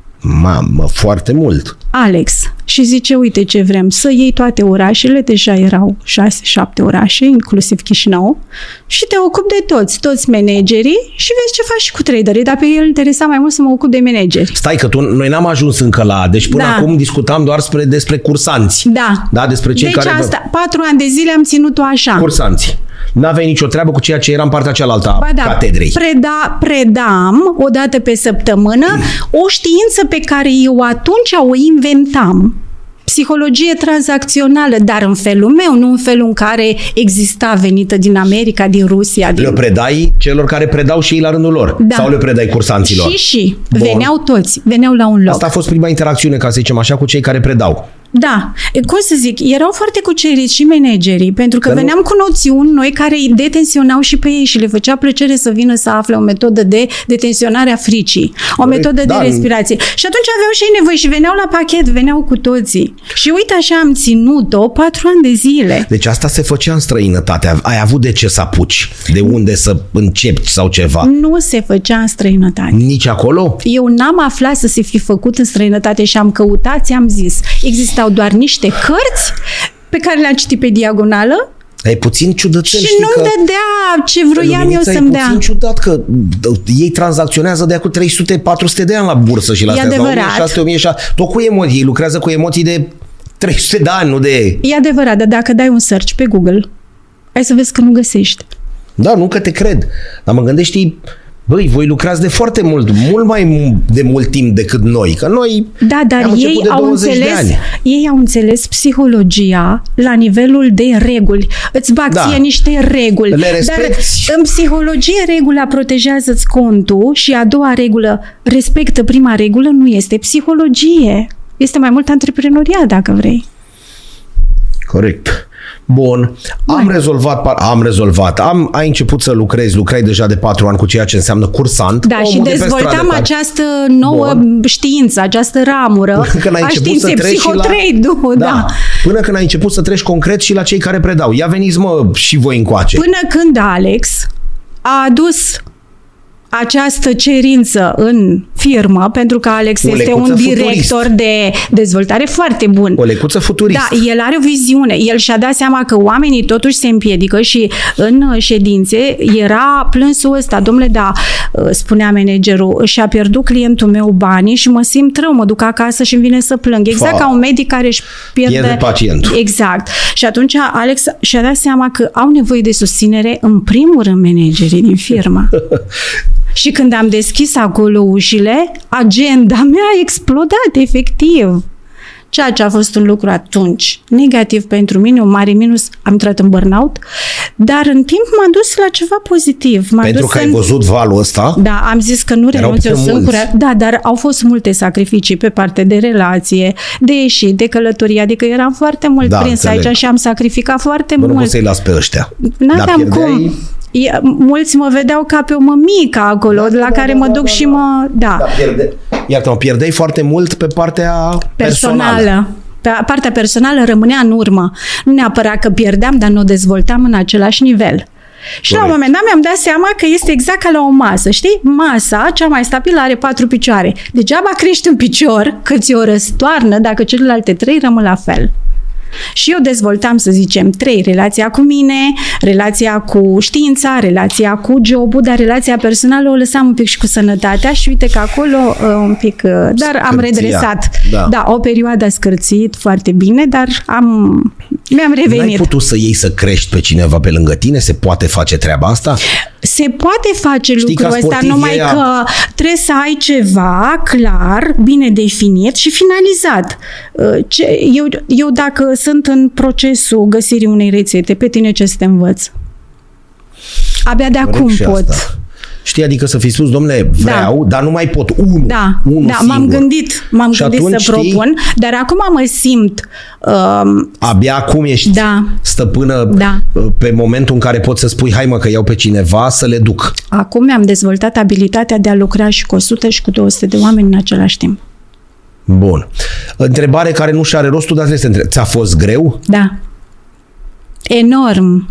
Mamă, foarte mult! Alex și zice, uite ce vrem, să iei toate orașele, deja erau șase șapte orașe, inclusiv Chișinău, și te ocupi de toți, toți managerii și vezi ce faci și cu traderii, dar pe el interesa mai mult să mă ocup de manageri. Stai că tu, noi n-am ajuns încă la, deci până da. acum discutam doar spre, despre cursanți. Da. Da, despre cei deci care... Deci asta, patru ani de zile am ținut-o așa. Cursanți. N-aveai nicio treabă cu ceea ce era în partea cealaltă a da, catedrei. Preda, predam o dată pe săptămână o știință pe care eu atunci o inventam. Psihologie tranzacțională, dar în felul meu, nu în felul în care exista venită din America, din Rusia. Din... Le predai celor care predau și ei la rândul lor? Da. Sau le predai cursanților? Și, și. Bun. Veneau toți, veneau la un loc. Asta a fost prima interacțiune, ca să zicem așa, cu cei care predau. Da, cum să zic, erau foarte cuceriți și managerii, pentru că, că veneam nu... cu noțiuni noi care îi detenționau și pe ei și le făcea plăcere să vină să afle o metodă de detenționare a fricii, o Băi, metodă da, de respirație. Și atunci aveau și ei nevoie și veneau la pachet, veneau cu toții. Și uite așa am ținut-o patru ani de zile. Deci asta se făcea în străinătate. Ai avut de ce să apuci? De unde să începi sau ceva? Nu se făcea în străinătate. Nici acolo? Eu n-am aflat să se fi făcut în străinătate și am căutat, ți-am zis. Există Sau doar niște cărți pe care le-am citit pe diagonală. Ai puțin ciudățel, și nu-mi dădea ce vroiam eu să-mi dea. E puțin ciudat că ei tranzacționează de acum trei sute patru sute de ani la bursă și la astea. E adevărat. o mie șase sute o mie șase sute Tot cu emoții. Ei lucrează cu emoții de trei sute de ani, nu de... E adevărat, dar dacă dai un search pe Google, ai să vezi că nu găsești. Da, nu că te cred. Dar mă gândești... Băi, voi lucrați de foarte mult, mult mai de mult timp decât noi, că noi da, dar am început ei de douăzeci au înțeles, de ani. Ei au înțeles psihologia la nivelul de reguli. Îți bag da. ție niște reguli. Le respecti. Dar în psihologie regula protejează-ți contul și a doua regulă, respectă prima regulă, nu este psihologie. Este mai mult antreprenorial, dacă vrei. Corect. Bun, am Bun. rezolvat, am rezolvat, am, ai început să lucrezi, lucrai deja de patru ani cu ceea ce înseamnă cursant. Da, și dezvoltam de această nouă Bun. știință, această ramură a științei, psihotrading-ul. Da. Da. Până când ai început să treci concret și la cei care predau. Ia veniți mă și voi încoace. Până când Alex a adus această cerință în firmă, pentru că Alex o este un director futurist. de dezvoltare foarte bun. O lecuță futurist. Da, el are o viziune. El și-a dat seama că oamenii totuși se împiedică și în ședințe era plânsul ăsta. Dom'le, da, spunea managerul, și-a pierdut clientul meu banii și mă simt rău, mă duc acasă și îmi vine să plâng. Exact Fa. ca un medic care își pierde... Pierde pacientul. Exact. Și atunci Alex și-a dat seama că au nevoie de susținere în primul rând managerii din firmă. Și când am deschis acolo ușile, agenda mea a explodat, efectiv. Ceea ce a fost un lucru atunci negativ pentru mine, un mare minus, am intrat în burnout, dar în timp m-am dus la ceva pozitiv. M-am pentru dus că în... ai văzut valul ăsta? Da, am zis că nu renunț eu singură. Da, dar au fost multe sacrificii pe parte de relație, de ieșit, de călătorie, adică eram foarte mult da, prins înțeleg. aici și am sacrificat foarte Bă, mult. Nu pot să-i las pe ăștia. N-aveam cum... E, mulți mă vedeau ca pe o mămică acolo, da, la da, care da, mă duc da, da, și mă... Da. Da, pierde. Iartă-mă, pierdeai foarte mult pe partea personală. personală. Pe partea personală rămânea în urmă. Nu neapărat că pierdeam, dar nu o dezvoltam în același nivel. Și Doamne. la un moment dat mi-am dat seama că este exact ca la o masă, știi? Masa, cea mai stabilă, are patru picioare. Degeaba crești un picior, că ți-o răstoarnă, dacă celelalte trei rămân la fel. Și eu dezvoltam, să zicem, trei, relația cu mine, relația cu știința, relația cu job-ul, dar relația personală o lăsam un pic și cu sănătatea și uite că acolo uh, un pic, uh, dar Scârția. am redresat. Da. da, o perioadă a scârțit foarte bine, dar am, mi-am revenit. N-ai putut să iei să crești pe cineva pe lângă tine? Se poate face treaba asta? Se poate face Știi lucrul ăsta, numai ea... că trebuie să ai ceva clar, bine definit și finalizat. Ce, eu, eu dacă sunt în procesul găsirii unei rețete, pe tine ce să te învăț? Abia de acum pot. Asta. Știi, adică să fi spus, domnule, vreau, da. dar nu mai pot. Unul, da. unul da, singur. M-am gândit, m-am și gândit atunci, să propun, știi, dar acum mă simt... Uh, abia acum ești da. stăpână da. pe momentul în care poți să spui, hai mă că iau pe cineva să le duc. Acum mi-am dezvoltat abilitatea de a lucra și cu o sută și cu două sute de oameni în același timp. Bun. Întrebare care nu și are rostul, dar trebuie să întreb. Ți-a fost greu? Da. Enorm.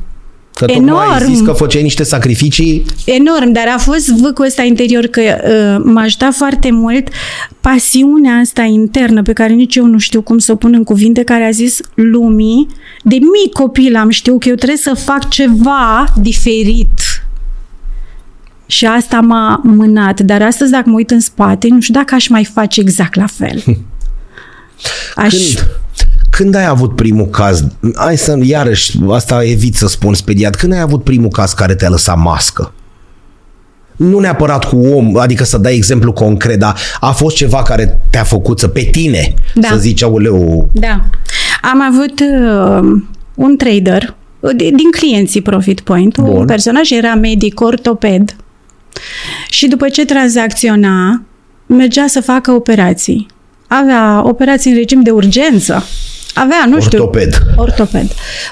Că tocmai ai zis că făceai niște sacrificii. Enorm, dar a fost văcul ăsta interior că uh, m-a ajutat foarte mult pasiunea asta internă pe care nici eu nu știu cum să o pun în cuvinte, care a zis lumii, de mic copil am știut că eu trebuie să fac ceva diferit. Și asta m-a mânat, dar astăzi dacă mă uit în spate, nu știu dacă aș mai face exact la fel. Aș... Când? Când ai avut primul caz, hai să, iarăși, asta evit să spun spediat, când ai avut primul caz care te-a lăsat mască? Nu neapărat cu om, adică să dai exemplu concret, dar a fost ceva care te-a făcut să, pe tine, da. Să zici, aoleu... Da. Am avut uh, un trader, din clienții Profit Point, Bun. Un personaj era medic ortoped și după ce tranzacționa, mergea să facă operații. Avea operații în regim de urgență. Avea, nu știu... Ortoped. Ortoped.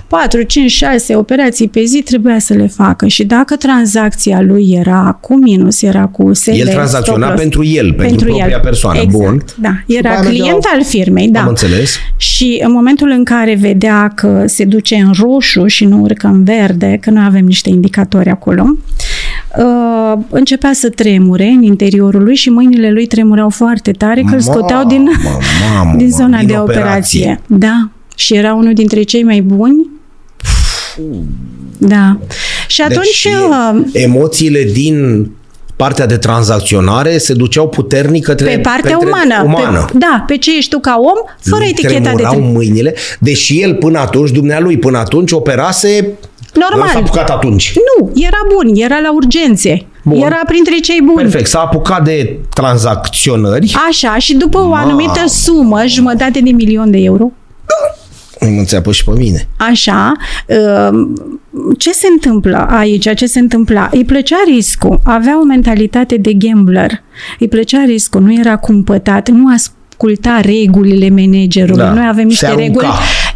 patru, cinci, șase operații pe zi trebuia să le facă și dacă tranzacția lui era cu minus, era cu S L... El tranzacționa pentru el, pentru, pentru propria el. Persoană. Exact, Bun. Da. Era client la... al firmei, da. Am înțeles. Și în momentul în care vedea că se duce în roșu și nu urcă în verde, că noi avem niște indicatori acolo, Uh, începea să tremure în interiorul lui și mâinile lui tremurau foarte tare că îl scoteau din, mamă, mamă, din zona din de operație. operație. Da. Și era unul dintre cei mai buni. Da. Și atunci... Deci, emoțiile din partea de tranzacționare se duceau puternic către... Pe partea către umană. umană. Pe, da, pe ce ești tu ca om, fără lui eticheta tremurau de... Tremurau mâinile, deși el până atunci, dumnealui până atunci, operase... Normal. S-a apucat atunci. Nu, era bun, era la urgențe. Bun. Era printre cei buni. Perfect, s-a apucat de tranzacționări. Așa, și după o anumită Ma. sumă, jumătate de milion de euro. Da. Nu ți-a pus și pe mine. Așa. Ce se întâmplă aici? Ce se întâmpla? Îi plăcea riscul. Avea o mentalitate de gambler. Îi plăcea riscul. Nu era cumpătat, nu asculta regulile managerului. Da. Noi avem niște reguli...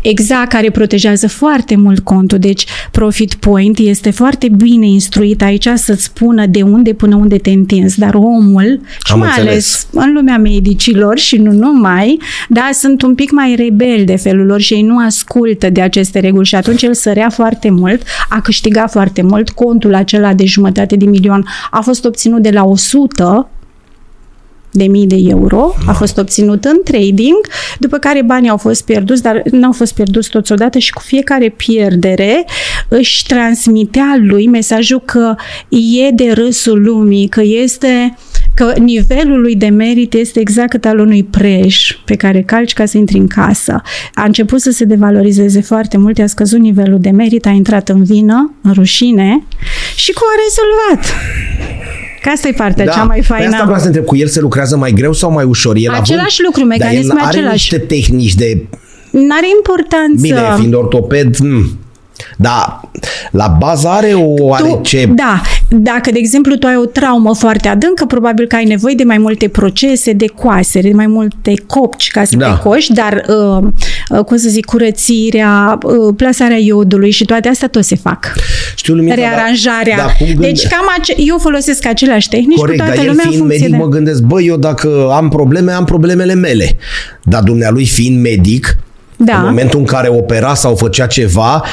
Exact, care protejează foarte mult contul. Deci Profit Point este foarte bine instruit aici să-ți spună de unde până unde te întinzi. Dar omul, și mai ales în lumea medicilor și nu numai, da, sunt un pic mai rebeli de felul lor și ei nu ascultă de aceste reguli și atunci el sărea foarte mult, a câștigat foarte mult. Contul acela de jumătate de milion a fost obținut de la o sută de mii de euro, a fost obținut în trading, după care banii au fost pierduți, dar n-au fost pierduți toți odată și cu fiecare pierdere își transmitea lui mesajul că e de râsul lumii, că este, că nivelul lui de merit este exact cât al unui preș pe care calci ca să intri în casă. A început să se devalorizeze foarte mult, i-a scăzut nivelul de merit, a intrat în vină, în rușine și cu a rezolvat. Că asta e partea da, cea mai faină. Asta vreau să întreb, cu el se lucrează mai greu sau mai ușor? El același având, lucru, mecanismul același. Dar el are niște tehnici de... N-are importanță. Bine, fiind ortoped, m- dar la bază are o tu, are ce... Da, dacă, de exemplu, tu ai o traumă foarte adâncă, probabil că ai nevoie de mai multe procese, de coasere, de mai multe copci ca să da. te coși, dar, uh, cum să zic, curățirea, uh, plasarea iodului și toate astea tot se fac. Știu, Luminița, rearanjarea. Da, da, deci cam ace- eu folosesc aceleași tehnici Corect, cu toată lumea. Corect, dar el fiind medic de... mă gândesc, bă, eu dacă am probleme, am problemele mele. Dar dumnealui fiind medic, da. în momentul în care opera sau făcea ceva...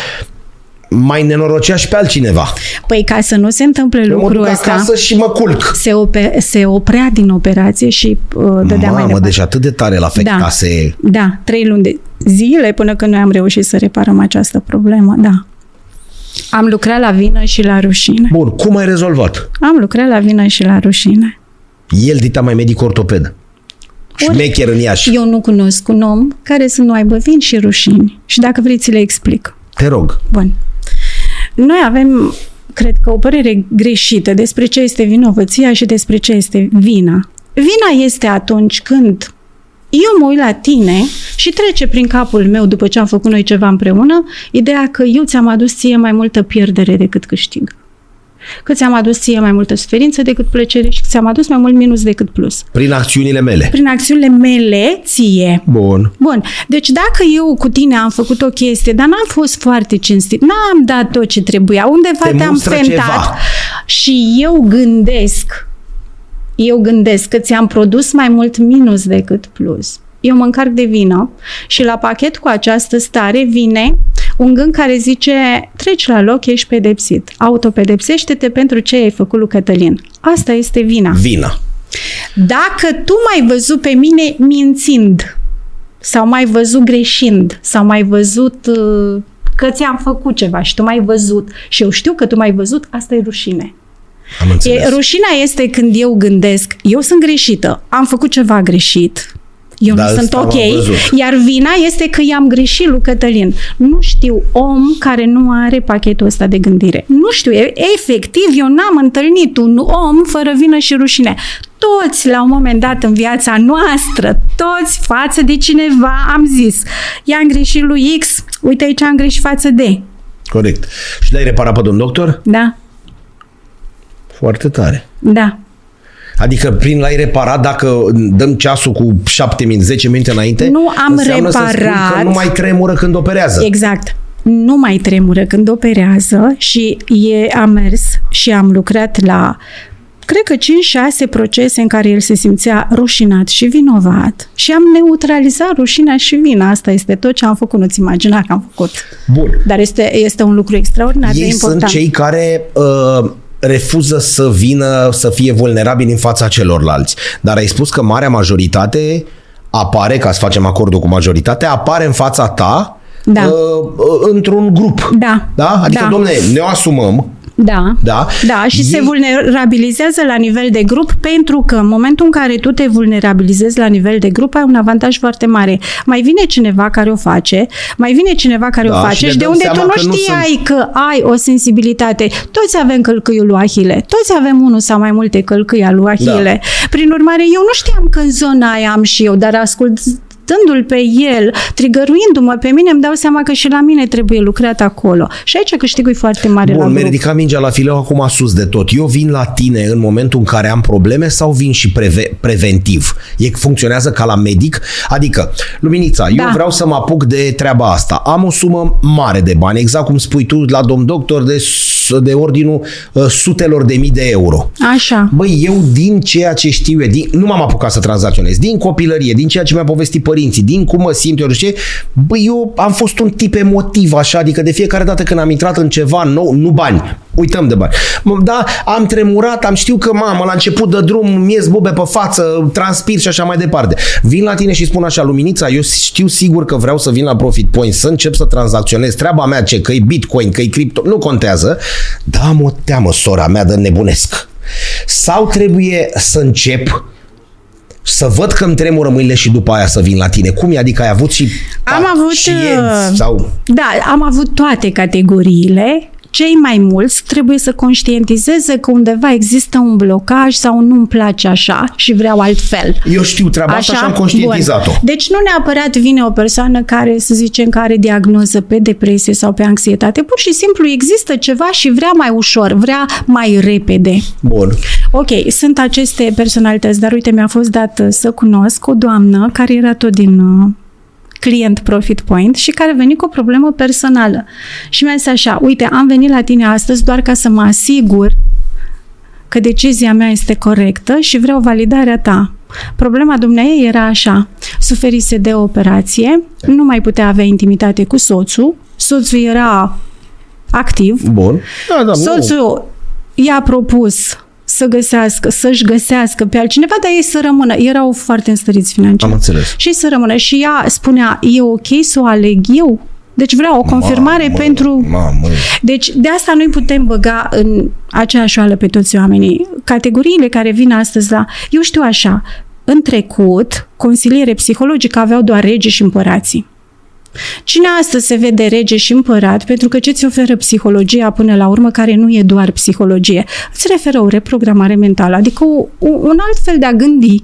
mai nenorocea și pe altcineva. Păi ca să nu se întâmple eu lucrul ăsta... acasă și mă culc. Se, ope- se oprea din operație și uh, dădea Mamă, mai departe. Mamă, deci atât de tare la afectase... Da, da, trei luni de zile până când noi am reușit să reparăm această problemă, da. Am lucrat la vină și la rușine. Bun, cum ai rezolvat? Am lucrat la vină și la rușine. El dita mai medic ortoped. Șmecher în Iași. Eu nu cunosc un om care să nu aibă vin și rușini. Și dacă vrei, ți le explic. Te rog. Bun. Noi avem, cred că, o părere greșită despre ce este vinovăția și despre ce este vina. Vina este atunci când eu mă uit la tine și trece prin capul meu, după ce am făcut noi ceva împreună, ideea că eu ți-am adus ție mai multă pierdere decât câștig. Că ți-am adus ție mai multă suferință decât plăcere și că ți-am adus mai mult minus decât plus. Prin acțiunile mele. Prin acțiunile mele ție. Bun. Bun. Deci dacă eu cu tine am făcut o chestie, dar n-am fost foarte cinstit, n-am dat tot ce trebuia, undeva te te-am fentat și eu gândesc, eu gândesc că ți-am produs mai mult minus decât plus. eu mă încarc de vină și la pachet cu această stare vine un gând care zice, treci la loc, ești pedepsit, autopedepsește-te pentru ce ai făcut lui Cătălin. Asta este vina. Vina. Dacă tu m-ai văzut pe mine mințind sau m-ai văzut greșind sau m-ai văzut că ți-am făcut ceva și tu m-ai văzut și eu știu că tu m-ai văzut, asta e rușine. Am înțeles. E, rușinea este când eu gândesc, eu sunt greșită, am făcut ceva greșit, eu dar nu sunt ok, iar vina este că i-am greșit lui Cătălin. Nu știu om care nu are pachetul ăsta de gândire. Nu știu, efectiv eu n-am întâlnit un om fără vină și rușine. Toți la un moment dat în viața noastră, toți față de cineva am zis, i-am greșit lui X, uite aici am greșit față de. Corect. Și l-ai reparat pe domn doctor? Da. Foarte tare. Da. Adică prin l-ai reparat, dacă dăm ceasul cu șapte minute, zece minute înainte, nu am reparat. Că nu mai tremură când operează. Exact. Nu mai tremură când operează și e, am mers și am lucrat la, cred că cinci șase procese în care el se simțea rușinat și vinovat și am neutralizat rușinea și vina. Asta este tot ce am făcut, nu-ți imagina că am făcut. Bun. Dar este, este un lucru extraordinar de important. Ei sunt cei care... Uh, refuză să vină, să fie vulnerabili în fața celorlalți. Dar ai spus că marea majoritate apare, ca să facem acordul cu majoritatea, apare în fața ta da. uh, într-un grup. Da. Da? Adică, da. Domne, ne asumăm. Da. Da. Da. Și ei... se vulnerabilizează la nivel de grup pentru că în momentul în care tu te vulnerabilizezi la nivel de grup ai un avantaj foarte mare. Mai vine cineva care o face, mai vine cineva care da, o face și de unde tu nu știai că, nu că ai o sensibilitate. Toți avem călcâiul lui Ahile. Toți avem unul sau mai multe călcâi al lui Ahile. Da. Prin urmare, eu nu știam că în zona aia am și eu, dar ascult dându-l pe el, trigăruindu-mă pe mine, îmi dau seama că și la mine trebuie lucrat acolo. Și aici câștigui foarte mare. Bun, la mi-a ridicat mingea la fileu acum sus de tot. Eu vin la tine în momentul în care am probleme sau vin și preve- preventiv? E funcționează ca la medic? Adică, Luminița, da. Eu vreau să mă apuc de treaba asta. Am o sumă mare de bani, exact cum spui tu la domn doctor, de, de ordinul uh, sutelor de mii de euro. Așa. Băi, eu din ceea ce știu, eu, din, nu m-am apucat să tranzacționez, din copilărie, din ceea ce mi-a povestit părinții, din cum mă simt eu, știi? Băi, eu am fost un tip emotiv, așa, adică de fiecare dată când am intrat în ceva nou, nu bani, uităm de bani, da, am tremurat, am știu că, mamă, la început de drum, mi-ies bube pe față, transpir și așa mai departe. Vin la tine și spun așa, Luminița, eu știu sigur că vreau să vin la Profit Point, să încep să tranzacționez treaba mea, ce, că e Bitcoin, că e cripto, nu contează, dar am o teamă, sora mea, de nebunesc. Sau trebuie să încep să văd că îmi tremură mâinile și după aia să vin la tine. Cum e? Adică ai avut și pacienți? Sau... Da, am avut toate categoriile. Cei mai mulți trebuie să conștientizeze că undeva există un blocaj sau nu-mi place așa și vreau altfel. Eu știu treaba așa? Asta și am conștientizat-o. Bun. Deci nu neapărat vine o persoană care, să zicem, că are diagnoză pe depresie sau pe anxietate. Pur și simplu există ceva și vrea mai ușor, vrea mai repede. Bun. Ok, sunt aceste personalități, dar uite, mi-a fost dat să cunosc o doamnă care era tot din... client Profit Point și care a venit cu o problemă personală. Și mi-a zis așa, uite, am venit la tine astăzi doar ca să mă asigur că decizia mea este corectă și vreau validarea ta. Problema dumneavoastră era așa, suferise de o operație, nu mai putea avea intimitate cu soțul, soțul era activ, Bun. Da, da, soțul nu. i-a propus să găsească, să-și găsească pe altcineva, dar ei să rămână. Erau foarte înstăriți financiar. Am înțeles. Și să rămână. Și ea spunea, e ok să o aleg eu? Deci vreau o confirmare mamă, pentru... Mamă. Deci de asta noi putem băga în aceeași oală pe toți oamenii. Categoriile care vin astăzi la... Eu știu așa, în trecut, consiliere psihologică aveau doar rege și împărații. Cine astăzi se vede rege și împărat pentru că ce-ți oferă psihologia până la urmă, care nu e doar psihologie, îți referă o reprogramare mentală, adică o, o, un alt fel de a gândi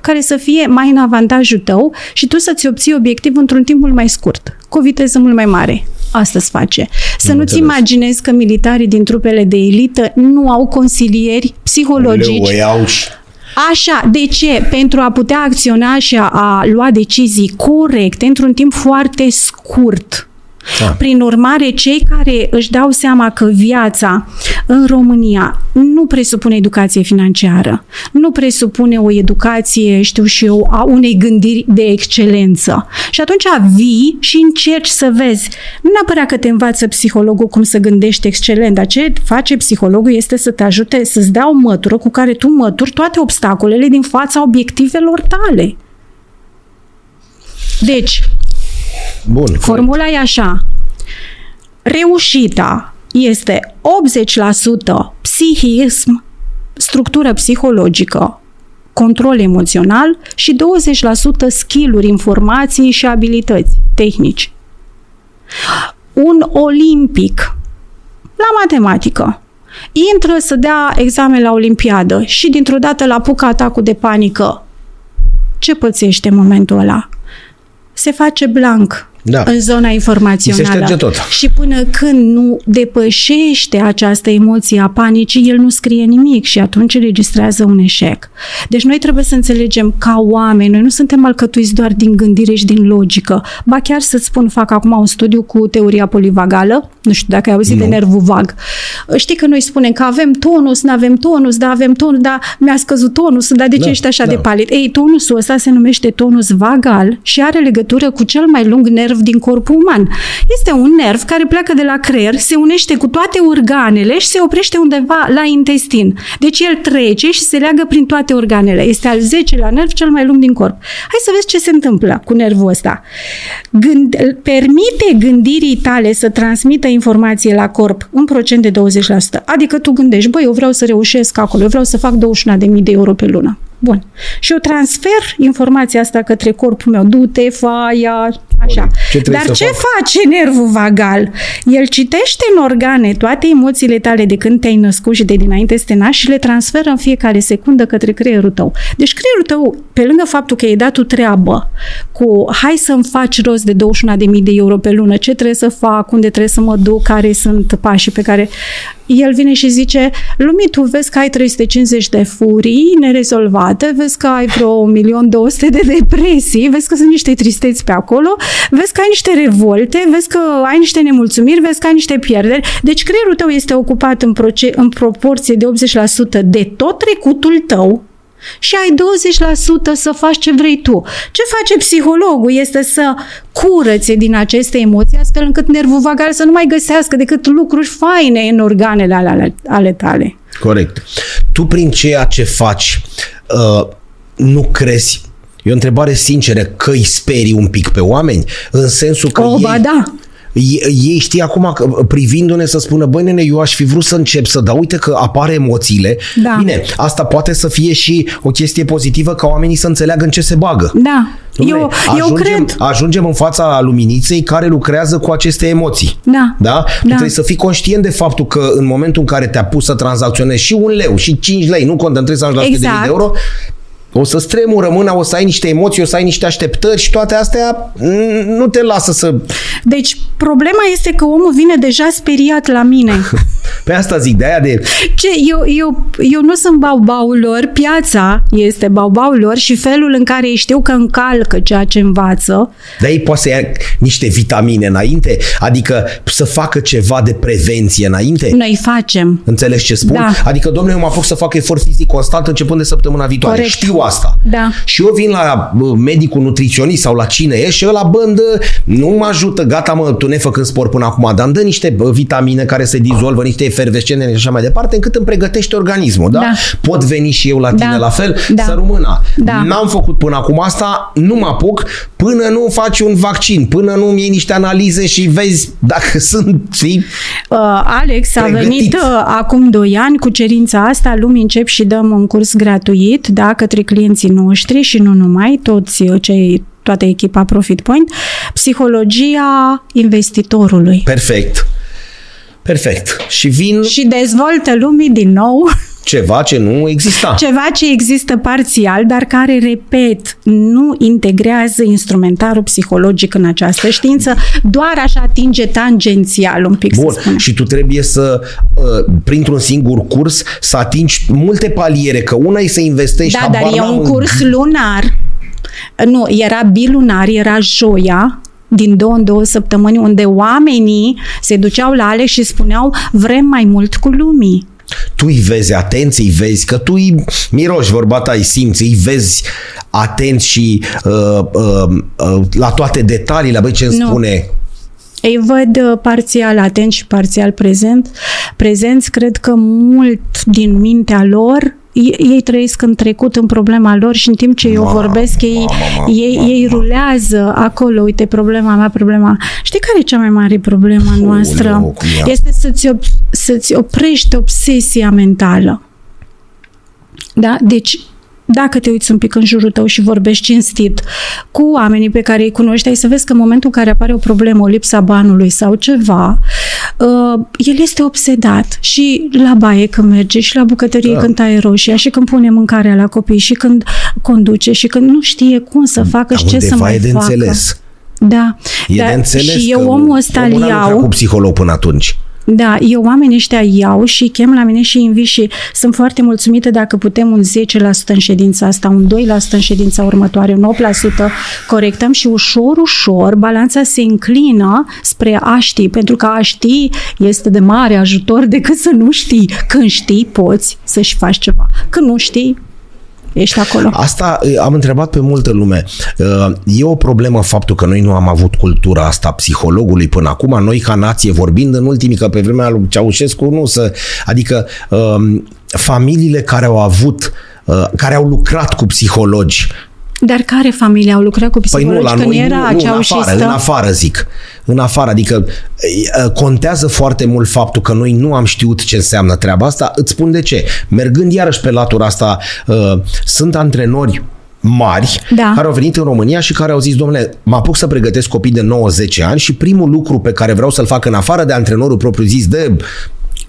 care să fie mai în avantajul tău și tu să-ți obții obiectivul într-un timp mult mai scurt, cu o viteză mult mai mare. Asta se face. Să nu nu-ți imaginezi că militarii din trupele de elită nu au consilieri psihologici. Așa, de ce? Pentru a putea acționa și a, a lua decizii corecte într-un timp foarte scurt. Da. Prin urmare, cei care își dau seama că viața în România nu presupune educație financiară, nu presupune o educație, știu și eu, a unei gândiri de excelență. Și atunci vii și încerci să vezi. Nu neapărat că te învață psihologul cum să gândești excelent, dar ce face psihologul este să te ajute să-ți dea o mătură cu care tu mături toate obstacolele din fața obiectivelor tale. Deci, bun, formula corect. E așa. Reușita este optzeci la sută psihism, structură psihologică, control emoțional și douăzeci la sută skill-uri, informații și abilități, tehnici. Un olimpic la matematică intră să dea examen la olimpiadă și dintr-o dată l-apucă atacul de panică. Ce pățește în momentul ăla? Se face blank da. În zona informațională și până când nu depășește această emoție a panicii, el nu scrie nimic și atunci registrează un eșec. Deci noi trebuie să înțelegem ca oameni, noi nu suntem alcătuiți doar din gândire și din logică. Ba chiar să-ți spun, fac acum un studiu cu teoria polivagală, nu știu dacă ai auzit nu. de nervul vag. Știi că noi spunem că avem tonus, nu avem tonus, da, avem tonus, da, mi-a scăzut tonus, dar de ce da, ești așa da. de palid? Ei, tonusul ăsta se numește tonus vagal și are legătură cu cel mai lung nerv din corpul uman. Este un nerv care pleacă de la creier, se unește cu toate organele și se oprește undeva la intestin. Deci el trece și se leagă prin toate organele. Este al zecelea nerv cel mai lung din corp. Hai să vezi ce se întâmplă cu nervul ăsta. Gând, permite gândirii tale să transmită informație la corp în procent de douăzeci la sută. Adică tu gândești, băi, eu vreau să reușesc acolo, eu vreau să fac douăzeci și unu de mii de euro pe lună. Bun. Și eu transfer informația asta către corpul meu. Du-te, faia, așa. Ce Dar ce fac? face nervul vagal? El citește în organe toate emoțiile tale de când te-ai născut și de dinainte să te naști și le transferă în fiecare secundă către creierul tău. Deci creierul tău, pe lângă faptul că i-ai dat o treabă cu hai să-mi faci rost de douăzeci și unu de mii de euro pe lună, ce trebuie să fac, unde trebuie să mă duc, care sunt pașii pe care... El vine și zice, Lumi, tu vezi că ai trei sute cincizeci de furii nerezolvate, vezi că ai vreo un milion două sute de depresii, vezi că sunt niște tristeți pe acolo, vezi că ai niște revolte, vezi că ai niște nemulțumiri, vezi că ai niște pierderi. Deci creierul tău este ocupat în, proce- în proporție de optzeci la sută de tot trecutul tău și ai douăzeci la sută să faci ce vrei tu. Ce face psihologul este să curățe din aceste emoții astfel încât nervul vagal să nu mai găsească decât lucruri faine în organele ale, ale tale. Corect. Tu prin ceea ce faci uh, nu crezi. E o întrebare sinceră că îi sperii un pic pe oameni în sensul că o, ei... Ba da. Ei știi acum, privindu-ne, să spună, băi nene, eu aș fi vrut să încep să dau, uite că apare emoțiile. Da. Bine, asta poate să fie și o chestie pozitivă ca oamenii să înțeleagă în ce se bagă. Da. Dom'le, eu, eu ajungem, cred. Ajungem în fața luminiței care lucrează cu aceste emoții. Da. Da? Da. Trebuie să fii conștient de faptul că în momentul în care te-a pus să tranzacționezi și un leu și cinci lei, nu contă, trebuie să ajungi la exact. de euro, o să stremuri mâna, o să ai niște emoții, o să ai niște așteptări și toate astea nu te lasă să... Deci problema este că omul vine deja speriat la mine. Pe asta zic, de aia de... Ce, eu, eu, eu nu sunt baubaul lor, piața este baubaul lor și felul în care ei știu că încalcă ceea ce învață. Dar ei poate să ia niște vitamine înainte, adică să facă ceva de prevenție înainte. Noi facem. Înțelegi ce spun? Da. Adică, domnule, eu mă apuc să fac efort fizic constant începând de săptămâna viitoare. Corect. Știu asta. Da. Și eu vin la medicul nutriționist sau la cine e și ăla bândă, nu mă ajută, gata mă, tu ne făcând sport până acum, dar îmi dă niște vitamine care se dizolvă, niște efervescente și așa mai departe, încât îmi pregătește organismul, da? Da. Pot veni și eu la tine da. la fel, da. să rămână. Da. N-am făcut până acum asta, nu mă apuc până nu faci un vaccin, până nu-mi iei niște analize și vezi dacă sunt, știi, uh, Alex a venit uh, acum doi ani cu cerința asta, Lumi, încep și dăm un curs gratuit, da, către clienții noștri și nu numai, toți cei, toată echipa Profit Point, psihologia investitorului. Perfect. Perfect. Și vin... Și dezvoltă lumii din nou... Ceva ce nu exista. Ceva ce există parțial, dar care, repet, nu integrează instrumentarul psihologic în această știință, doar așa atinge tangențial un pic. Bun, să spun. Și tu trebuie să, printr-un singur curs, să atingi multe paliere, că una e să investești... Da, dar e un curs lunar. Nu, era bilunar, era joia. din două în două săptămâni, unde oamenii se duceau la Alex și spuneau vrem mai mult cu lumii. Tu îi vezi atenți, îi vezi că tu îi miroși, vorba ta, îi simți, îi vezi atenți și uh, uh, uh, la toate detaliile, băi, ce îmi spune... Ei văd parțial atent și parțial prezent. Prezenți, cred că mult din mintea lor, ei, ei trăiesc în trecut, în problema lor și în timp ce eu ma, vorbesc, ei, ma, ma, ei, ma, ei rulează acolo. Uite, problema mea, problema... Știi care e cea mai mare problema Uu, noastră? Leu, este să-ți, op- să-ți oprești obsesia mentală. Da? Deci, dacă te uiți un pic în jurul tău și vorbești cinstit cu oamenii pe care îi cunoști, ai să vezi că în momentul în care apare o problemă, o lipsa banului sau ceva, uh, el este obsedat și la baie când merge, și la bucătărie da. Când taie roșia, și când pune mâncarea la copii, și când conduce, și când nu știe cum să facă da, și ce să mai de facă. Înțeles. Da. E da. De înțeles și eu omul ăsta omul iau... Omul cu psiholog până atunci. Da, eu oamenii ăștia iau și chem la mine și invit și sunt foarte mulțumită dacă putem un zece la sută în ședința asta, un doi la sută în ședința următoare, un opt la sută corectăm și ușor, ușor balanța se înclină spre a ști, pentru că a ști este de mare ajutor decât să nu știi. Când știi, poți să-și faci ceva. Când nu știi, ești acolo. Asta am întrebat pe multă lume. E o problemă faptul că noi nu am avut cultura asta psihologului până acum, noi ca nație vorbind în ultimii, că pe vremea lui Ceaușescu nu să, adică familiile care au avut, care au lucrat cu psihologi. Dar care familie au lucrat cu psihologi? Păi nu, când era nu, ceaușistă? În afară, în afară zic. În afară, adică contează foarte mult faptul că noi nu am știut ce înseamnă treaba asta. Îți spun de ce. Mergând iarăși pe latura asta, uh, sunt antrenori mari da. Care au venit în România și care au zis, domnule, mă apuc să pregătesc copii de nouă zece ani și primul lucru pe care vreau să-l fac în afară de antrenorul propriu zis de...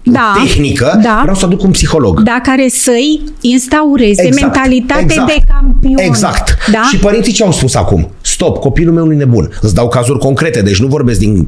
Da, tehnică, da. Vreau să aduc un psiholog. Da, care să-i instaureze exact, mentalitate exact, de campion. Exact. Da? Și părinții ce au spus acum? Stop, copilul meu nu e nebun. Îți dau cazuri concrete, deci nu vorbesc din...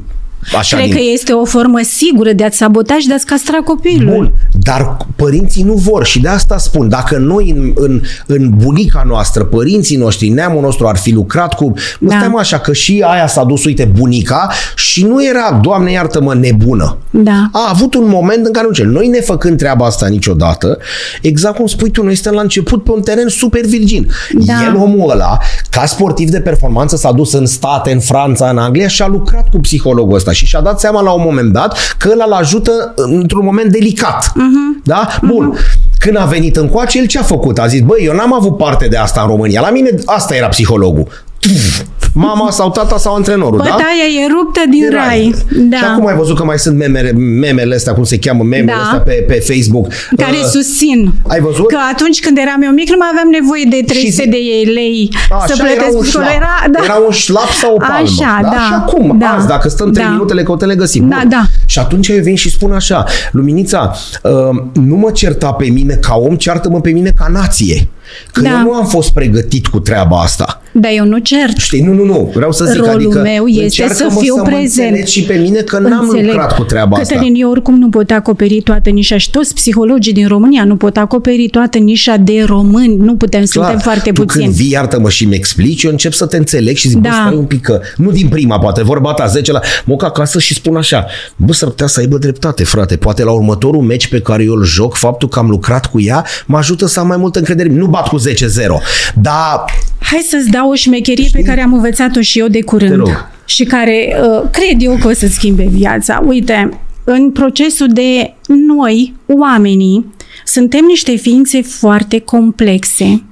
Așa Cred din... că este o formă sigură de a-ți sabota și de a-ți castra copilul. Bun, dar părinții nu vor și de asta spun, dacă noi în, în, în bunica noastră, părinții noștri, neamul nostru ar fi lucrat cu... Nu da. Stăm așa că și aia s-a dus, uite, bunica și nu era, Doamne iartă-mă, nebună. Da. A avut un moment în care nu ce, noi ne făcând treaba asta niciodată, exact cum spui tu, noi stăm la început pe un teren super virgin. Da. El, omul ăla, ca sportiv de performanță s-a dus în state, în Franța, în Anglia și a lucrat cu psihologul ăsta. Și și-a dat seama la un moment dat că ăla l-ajută într-un moment delicat. Uh-huh. Da? Bun. Uh-huh. Când a venit încoace, el ce-a făcut? A zis, băi, eu n-am avut parte de asta în România. La mine asta era psihologul. Mama sau tata sau antrenorul, pătaia da? Pătaia e ruptă din, din rai. rai. Da. Și acum ai văzut că mai sunt memele, memele astea, cum se cheamă, memele da. Astea pe, pe Facebook. Care uh, susțin ai văzut? Că atunci când eram eu mic, nu mai aveam nevoie de trei sute de lei a, să plătesc. Era un, șlap. Era, da. Era un șlap sau o palmă. Așa, da? Da. Și acum, da. Azi, dacă stăm trei da. Minutele, că o te le găsim. Da, da. Și atunci eu vin și spun așa, Luminița, uh, nu mă certa pe mine ca om, ceartă-mă pe mine ca nație. Că da. Eu nu am fost pregătit cu treaba asta. Dar eu nu cert. Știi, nu, nu, nu. Vreau să zic, rolul adică meu este să fiu să prezent. Și pe mine că n-am înțeleg. lucrat cu treaba Cătălin, asta. Cătălin, eu oricum nu pot acoperi toată nișa și toți psihologii din România nu pot acoperi toată nișa de români. Nu putem, clar, suntem foarte tu puțini. Când vii, iartă-mă, și mi explici, eu încep să te înțeleg și zic, da. Bă, stai un pic că, nu din prima, poate, vorba ta, zece la... Mă duc acasă și spun așa, bă, s-ar putea să aibă dreptate, frate. Poate la următorul meci pe care eu îl joc, faptul că am lucrat cu ea, mă ajută să am mai multă încredere. Nu bat cu zece zero, dar... Hai să-ți dau o șmecherie, știi, pe care am învățat-o și eu de curând și care uh, cred eu că o să schimbe viața. Uite, în procesul de noi, oamenii, suntem niște ființe foarte complexe.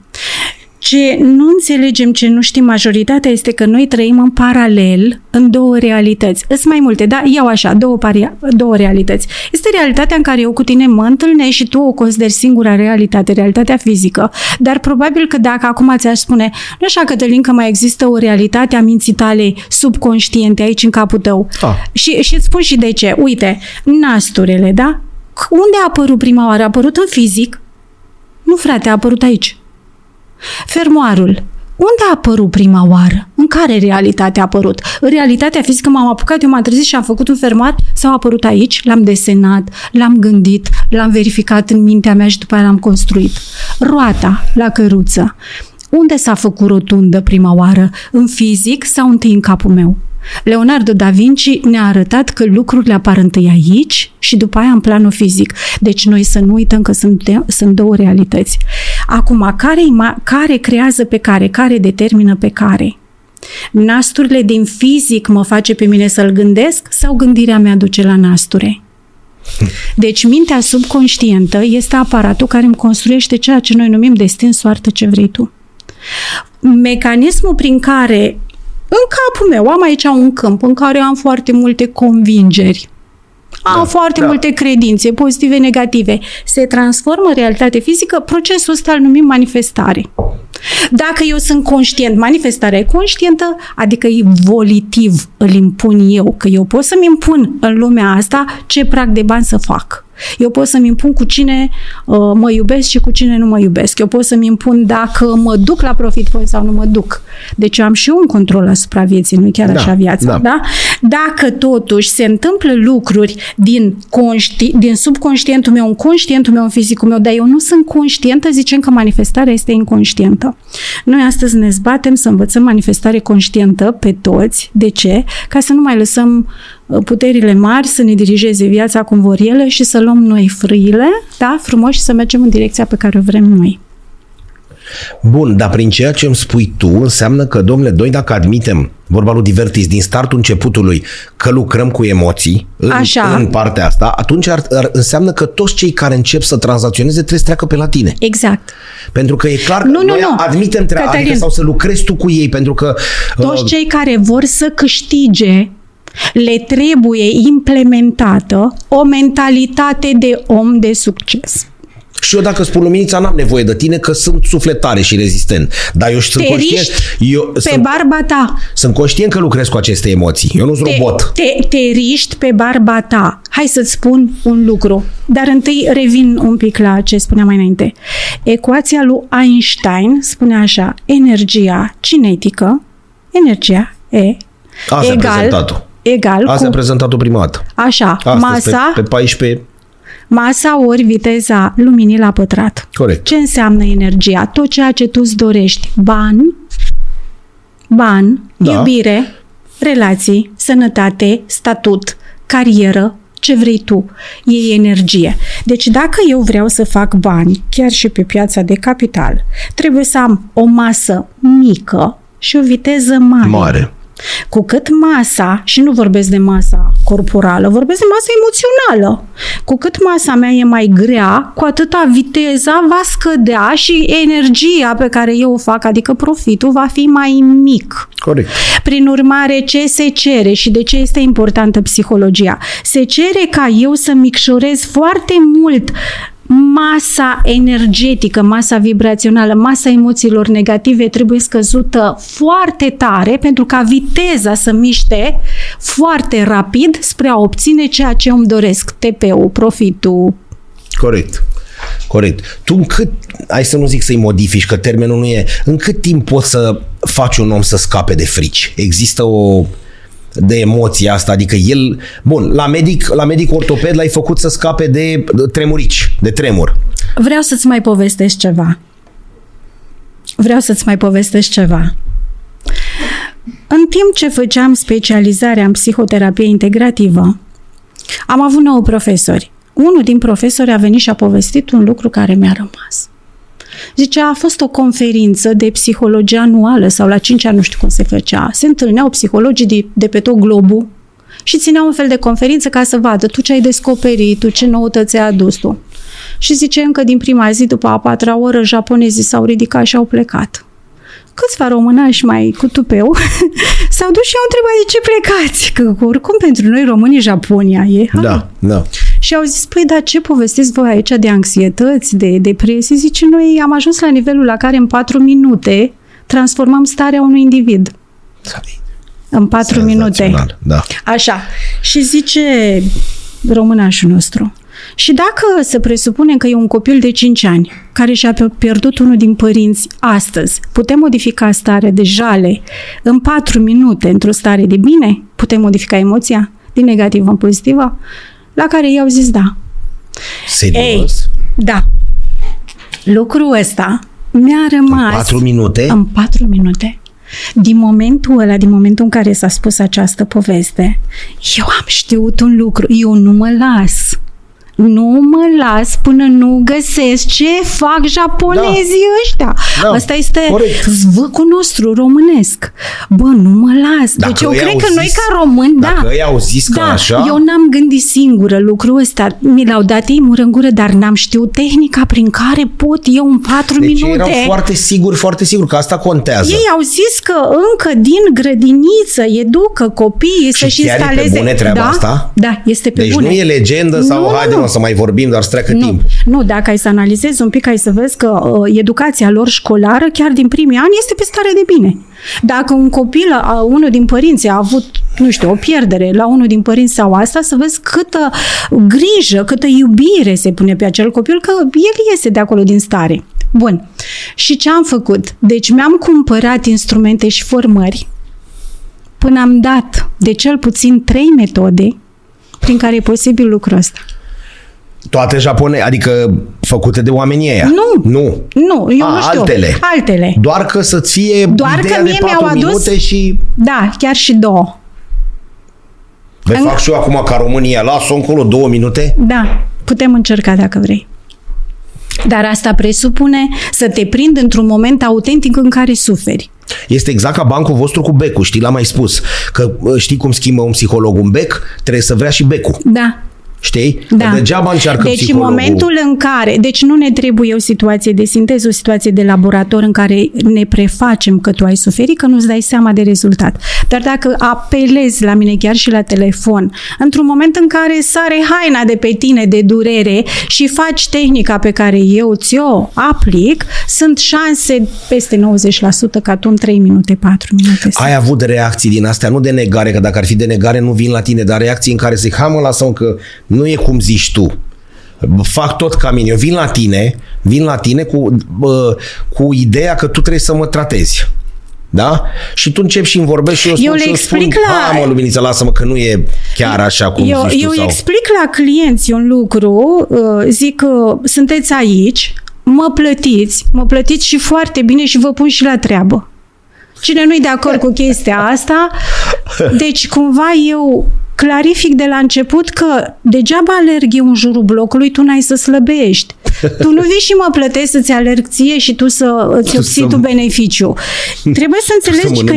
Ce nu înțelegem, ce nu știm majoritatea, este că noi trăim în paralel în două realități. Îs mai multe, da? Iau așa, două, paria, două realități. Este realitatea în care eu cu tine mă întâlnesc și tu o consideri singura realitate, realitatea fizică. Dar probabil că dacă acum ți-aș spune, nu așa, Cătălin, că mai există o realitate a minții tale subconștiente aici în capul tău. Ah. Și îți spun și de ce. Uite, nasturele, da? Unde a apărut prima oară? A apărut în fizic? Nu, frate, a apărut aici. Fermoarul. Unde a apărut prima oară? În care realitate a apărut? În realitatea fizică m-am apucat, eu m-am trezit și am făcut un fermoar sau a apărut aici, l-am desenat, l-am gândit, l-am verificat în mintea mea și după aia l-am construit. Roata la căruță. Unde s-a făcut rotundă prima oară? În fizic sau întâi în capul meu? Leonardo da Vinci ne-a arătat că lucrurile apar întâi aici și după aia în planul fizic. Deci noi să nu uităm că sunt, de, sunt două realități. Acum, care, care creează pe care? Care determină pe care? Nasturile din fizic mă face pe mine să-l gândesc sau gândirea mea duce la nasture? Deci mintea subconștientă este aparatul care îmi construiește ceea ce noi numim destin, soartă, ce vrei tu. Mecanismul prin care în capul meu am aici un câmp în care am foarte multe convingeri, am da, foarte da. multe credințe pozitive, negative, se transformă în realitate fizică, procesul ăsta îl numim manifestare. Dacă eu sunt conștient, manifestarea e conștientă, adică e volitiv, îl impun eu, că eu pot să-mi impun în lumea asta ce prag de bani să fac. Eu pot să-mi impun cu cine uh, mă iubesc și cu cine nu mă iubesc. Eu pot să-mi impun dacă mă duc la Profit Point sau nu mă duc. Deci eu am și eu un control asupra vieții, nu chiar da, așa viața. Da. Da? Dacă totuși se întâmplă lucruri din, conști- din subconștientul meu, în conștientul meu, în fizicul meu, dar eu nu sunt conștientă, zicem că manifestarea este inconștientă. Noi astăzi ne zbatem să învățăm manifestare conștientă pe toți. De ce? Ca să nu mai lăsăm puterile mari să ne dirigeze viața cum vor ele și să luăm noi frâile, da, frumos, și să mergem în direcția pe care o vrem noi. Bun, dar prin ceea ce îmi spui tu, înseamnă că, domnule, noi dacă admitem, vorba lui Divertis, din startul începutului, că lucrăm cu emoții în, în partea asta, atunci ar, ar, înseamnă că toți cei care încep să tranzacționeze trebuie să treacă pe la tine. Exact. Pentru că e clar că nu, noi nu, admitem treaba, adică, sau să lucrezi tu cu ei, pentru că... Toți uh, cei care vor să câștige le trebuie implementată o mentalitate de om de succes. Și eu dacă spun, Luminița, n-am nevoie de tine că sunt sufletare și rezistent. Dar eu sunt conștient, eu pe sunt, barba ta. Sunt conștient că lucrez cu aceste emoții. Eu nu-s robot. Te, te riști pe barba ta. Hai să-ți spun un lucru. Dar întâi revin un pic la ce spuneam mai înainte. Ecuația lui Einstein spune așa: energia cinetică, energia E, Asta egal, egal Asta cu... a prezentat-o prima dată. Așa, astăzi, masa... Pe, pe paisprezece... Masa ori viteza luminii la pătrat. Corect. Ce înseamnă energia? Tot ceea ce tu îți dorești. Bani, bani, da. iubire, relații, sănătate, statut, carieră, ce vrei tu. E energie. Deci dacă eu vreau să fac bani, chiar și pe piața de capital, trebuie să am o masă mică și o viteză mare. Mare. Cu cât masa, și nu vorbesc de masa corporală, vorbesc de masa emoțională, cu cât masa mea e mai grea, cu atâta viteza va scădea și energia pe care eu o fac, adică profitul, va fi mai mic. Corect. Prin urmare, ce se cere și de ce este importantă psihologia? Se cere ca eu să micșorez foarte mult masa energetică, masa vibrațională, masa emoțiilor negative trebuie scăzută foarte tare pentru ca viteza să miște foarte rapid spre a obține ceea ce îmi doresc, T P-ul, profitul. Corect. Corect. Tu în cât, hai să nu zic să-i modifici, că termenul nu e, în cât timp poți să faci un om să scape de frici? Există o... de emoția asta, adică el, bun, la medic, la medic ortoped l-ai făcut să scape de tremurici, de tremur. Vreau să-ți mai povestesc ceva. Vreau să-ți mai povestesc ceva. În timp ce făceam specializarea în psihoterapie integrativă, am avut nouă profesori. Unul din profesori a venit și a povestit un lucru care mi-a rămas. Zicea, a fost o conferință de psihologie anuală sau la cinci ani, nu știu cum se făcea. Se întâlneau psihologii de, de pe tot globul și țineau un fel de conferință ca să vadă tu ce ai descoperit, tu ce noutăți ai adus tu. Și ziceam că din prima zi, după a patra oră, japonezii s-au ridicat și au plecat. Câțiva românași mai cu tupeu s-au dus și au întrebat de ce plecați, că oricum pentru noi românii Japonia e. Hai. Da, da. Și au zis, păi, dar ce povestiți voi aici de anxietăți, de depresii? Zice, noi am ajuns la nivelul la care în patru minute transformăm starea unui individ. În patru minute. Da. Așa. Și zice românașul nostru. Și dacă să presupunem că e un copil de cinci ani care și-a pierdut unul din părinți astăzi, putem modifica starea de jale în patru minute într-o stare de bine? Putem modifica emoția din negativă în pozitivă? La care i-au zis da. Ei, da. Lucrul ăsta mi-a rămas... În patru minute? În patru minute. Din momentul ăla, din momentul în care s-a spus această poveste, eu am știut un lucru, eu nu mă las. Nu mă las până nu găsesc ce fac japonezii da. ăștia. Da. Asta este zvâcul nostru românesc. Bă, nu mă las. Dacă deci eu cred că zis, noi ca români, da. Dacă ei au zis că da, așa... Eu n-am gândit singură lucrul ăsta. Mi l-au dat ei mură în gură, dar n-am știut tehnica prin care pot eu în patru deci minute... Deci erau foarte siguri, foarte siguri că asta contează. Ei au zis că încă din grădiniță educă copiii și să-și instaleze... Și chiar e pe bune treaba da? asta? Da, este pe deci bune. Deci nu e legendă sau... Nu, haide, nu. O să mai vorbim, dar să treacă nu, timp. Nu, dacă ai să analizezi un pic, ai să vezi că uh, educația lor școlară, chiar din primii ani, este pe stare de bine. Dacă un copil, uh, unul din părinți a avut, nu știu, o pierdere la unul din părinți sau asta, să vezi câtă grijă, câtă iubire se pune pe acel copil, că el iese de acolo din stare. Bun. Și ce am făcut? Deci mi-am cumpărat instrumente și formări până am dat de cel puțin trei metode prin care e posibil lucrul ăsta. Toate japone, adică făcute de oamenii ăia. Nu. Nu. Nu, eu A, nu știu. Altele. Altele. Doar că să ție Doar ideea că mie de patru mi-au minute adus... și... Da, chiar și două. Vei în... fac și eu acum ca România. Las-o încolo două minute? Da. Putem încerca dacă vrei. Dar asta presupune să te prind într-un moment autentic în care suferi. Este exact ca bancul vostru cu becul. Știi, l-am mai spus. Că știi cum schimbă un psiholog un bec? Trebuie să vrea și becul. Da. Știi? Da. Degeaba încearcă deci psihologul. Deci în momentul în care, deci nu ne trebuie o situație de sinteză, o situație de laborator în care ne prefacem că tu ai suferit, că nu-ți dai seama de rezultat. Dar dacă apelezi la mine chiar și la telefon, într-un moment în care sare haina de pe tine de durere și faci tehnica pe care eu ți-o aplic, sunt șanse peste nouăzeci la sută ca tu în trei minute, patru minute. Ai avut reacții din astea, nu de negare, că dacă ar fi de negare nu vin la tine, dar reacții în care zic, hai mă, lasă-mă că nu e cum zici tu. Fac tot ca mine. Eu vin la tine, vin la tine cu, bă, cu ideea că tu trebuie să mă tratezi. Da? Și tu începi și îmi vorbești și eu, eu spun, le explic spun, la... mă, Luminița, lasă-mă că nu e chiar așa cum eu, zici tu. Eu sau... explic la clienți un lucru, zic că sunteți aici, mă plătiți, mă plătiți și foarte bine și vă pun și la treabă. Cine nu-i de acord cu chestia asta, deci cumva eu... Clarific de la început că degeaba alerg eu în jurul blocului, tu n-ai să slăbești. Tu nu vii și mă plătești să-ți alerg ție și tu să îți obții tu beneficiu. Trebuie să înțelegi că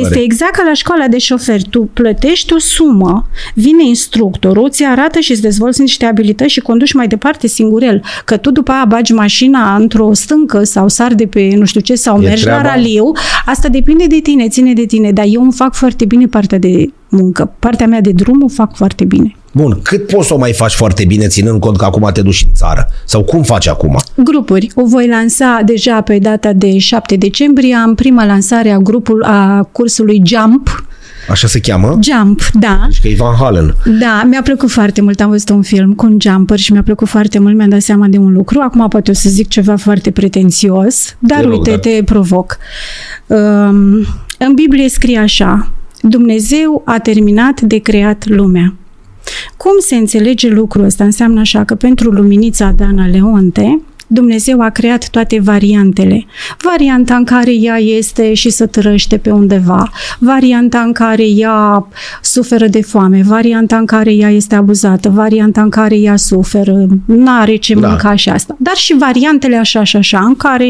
este exact ca la școala de șoferi. Tu plătești o sumă, vine instructorul, ți arată și îți dezvolți niște abilități și conduci mai departe singurel. Că tu după aia bagi mașina într-o stâncă sau sar de pe nu știu ce sau mergi la raliu. Asta depinde de tine, ține de tine. Dar eu îmi fac foarte bine partea de muncă. Partea mea de drum o fac foarte bine. Bun, cât poți să o mai faci foarte bine ținând cont că acum te duci în țară? Sau cum faci acum? Grupuri. O voi lansa deja pe data de șapte decembrie. Am prima lansare a grupul a cursului Jump. Așa se cheamă? Jump, da. Deci că e Van Halen. Da, mi-a plăcut foarte mult. Am văzut un film cu un jumper și mi-a plăcut foarte mult. Mi-am dat seama de un lucru. Acum poate o să zic ceva foarte pretențios, dar rog, uite, dar... te provoc. Um, în Biblie scrie așa: Dumnezeu a terminat de creat lumea. Cum se înțelege lucrul ăsta? Înseamnă așa că pentru Luminița Dana Leonte, Dumnezeu a creat toate variantele. Varianta în care ea este și se târăște pe undeva, varianta în care ea suferă de foame, varianta în care ea este abuzată, varianta în care ea suferă, n-are ce da. mânca și asta. Dar și variantele așa și așa, în care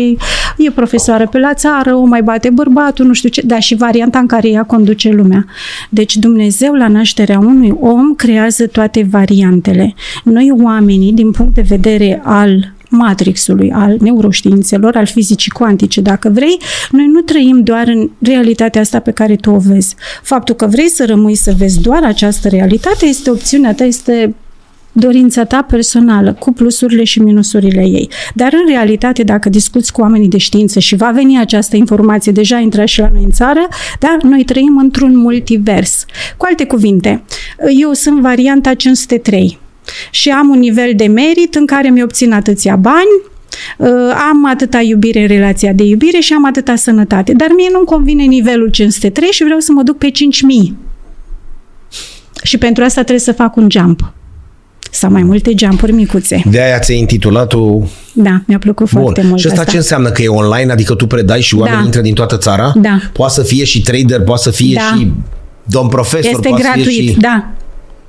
e profesoară pe la țară, o mai bate bărbatul, nu știu ce, dar și varianta în care ea conduce lumea. Deci Dumnezeu la nașterea unui om creează toate variantele. Noi oamenii, din punct de vedere al matrixului, al neuroștiințelor, al fizicii cuantice, dacă vrei, noi nu trăim doar în realitatea asta pe care tu o vezi. Faptul că vrei să rămâi să vezi doar această realitate este opțiunea ta, este dorința ta personală, cu plusurile și minusurile ei. Dar în realitate, dacă discuți cu oamenii de știință și va veni această informație, deja intră și la noi în țară, dar noi trăim într-un multivers. Cu alte cuvinte, eu sunt varianta cinci sute trei. Și am un nivel de merit în care mi-obțin atâția bani, am atâta iubire în relația de iubire și am atâta sănătate. Dar mie nu-mi convine nivelul cinci sute trei și vreau să mă duc pe cinci mii. Și pentru asta trebuie să fac un jump. sau mai multe jumpuri micuțe. De-aia ți-ai intitulat-o... Da, mi-a plăcut Bun. foarte mult. Și asta, asta ce înseamnă? Că e online, adică tu predai și oamenii da. intră din toată țara? Da. Poate să fie și trader, poate să fie da. și domn profesor, este poate gratuit, să fie și... da.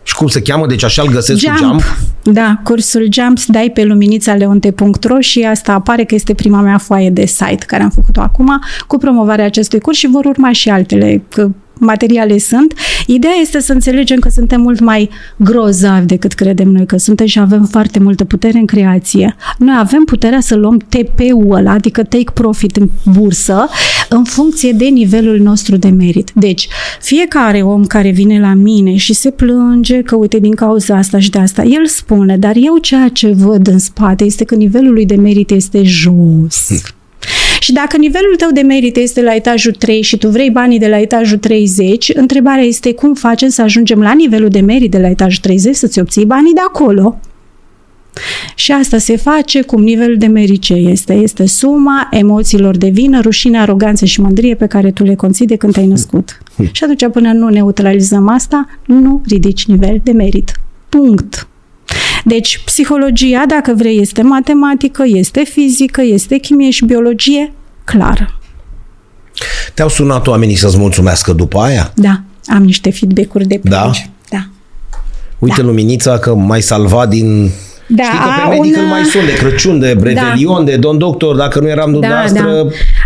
Și cum se cheamă? Deci așa îl găsesc Jump. cu Jump? Da, cursul Jump dai pe luminița leonte punct ro și asta apare că este prima mea foaie de site care am făcut-o acum cu promovarea acestui curs și vor urma și altele, că materiale sunt. Ideea este să înțelegem că suntem mult mai grozavi decât credem noi că suntem și avem foarte multă putere în creație. Noi avem puterea să luăm T P-ul ăla, adică take profit în bursă, în funcție de nivelul nostru de merit. Deci, fiecare om care vine la mine și se plânge că uite din cauza asta și de asta, el spune, dar eu ceea ce văd în spate este că nivelul lui de merit este jos. Și dacă nivelul tău de merit este la etajul trei și tu vrei banii de la etajul treizeci, întrebarea este cum facem să ajungem la nivelul de merit de la etajul treizeci să-ți obții banii de acolo. Și asta se face cum nivelul de merit ce este. Este suma emoțiilor de vină, rușine, aroganță și mândrie pe care tu le conține când te-ai născut. Și atunci până nu neutralizăm asta, nu ridici nivel de merit. Punct. Deci, psihologia, dacă vrei, este matematică, este fizică, este chimie și biologie, clar. Te-au sunat oamenii să-ți mulțumească după aia? Da, am niște feedback-uri de pe da. da. Uite, da. Luminița, că m-ai salvat din... Da, știi că pe medic una... îl mai sun de Crăciun, de Revelion, da. de Don Doctor, dacă nu eram dumneavoastră... Da,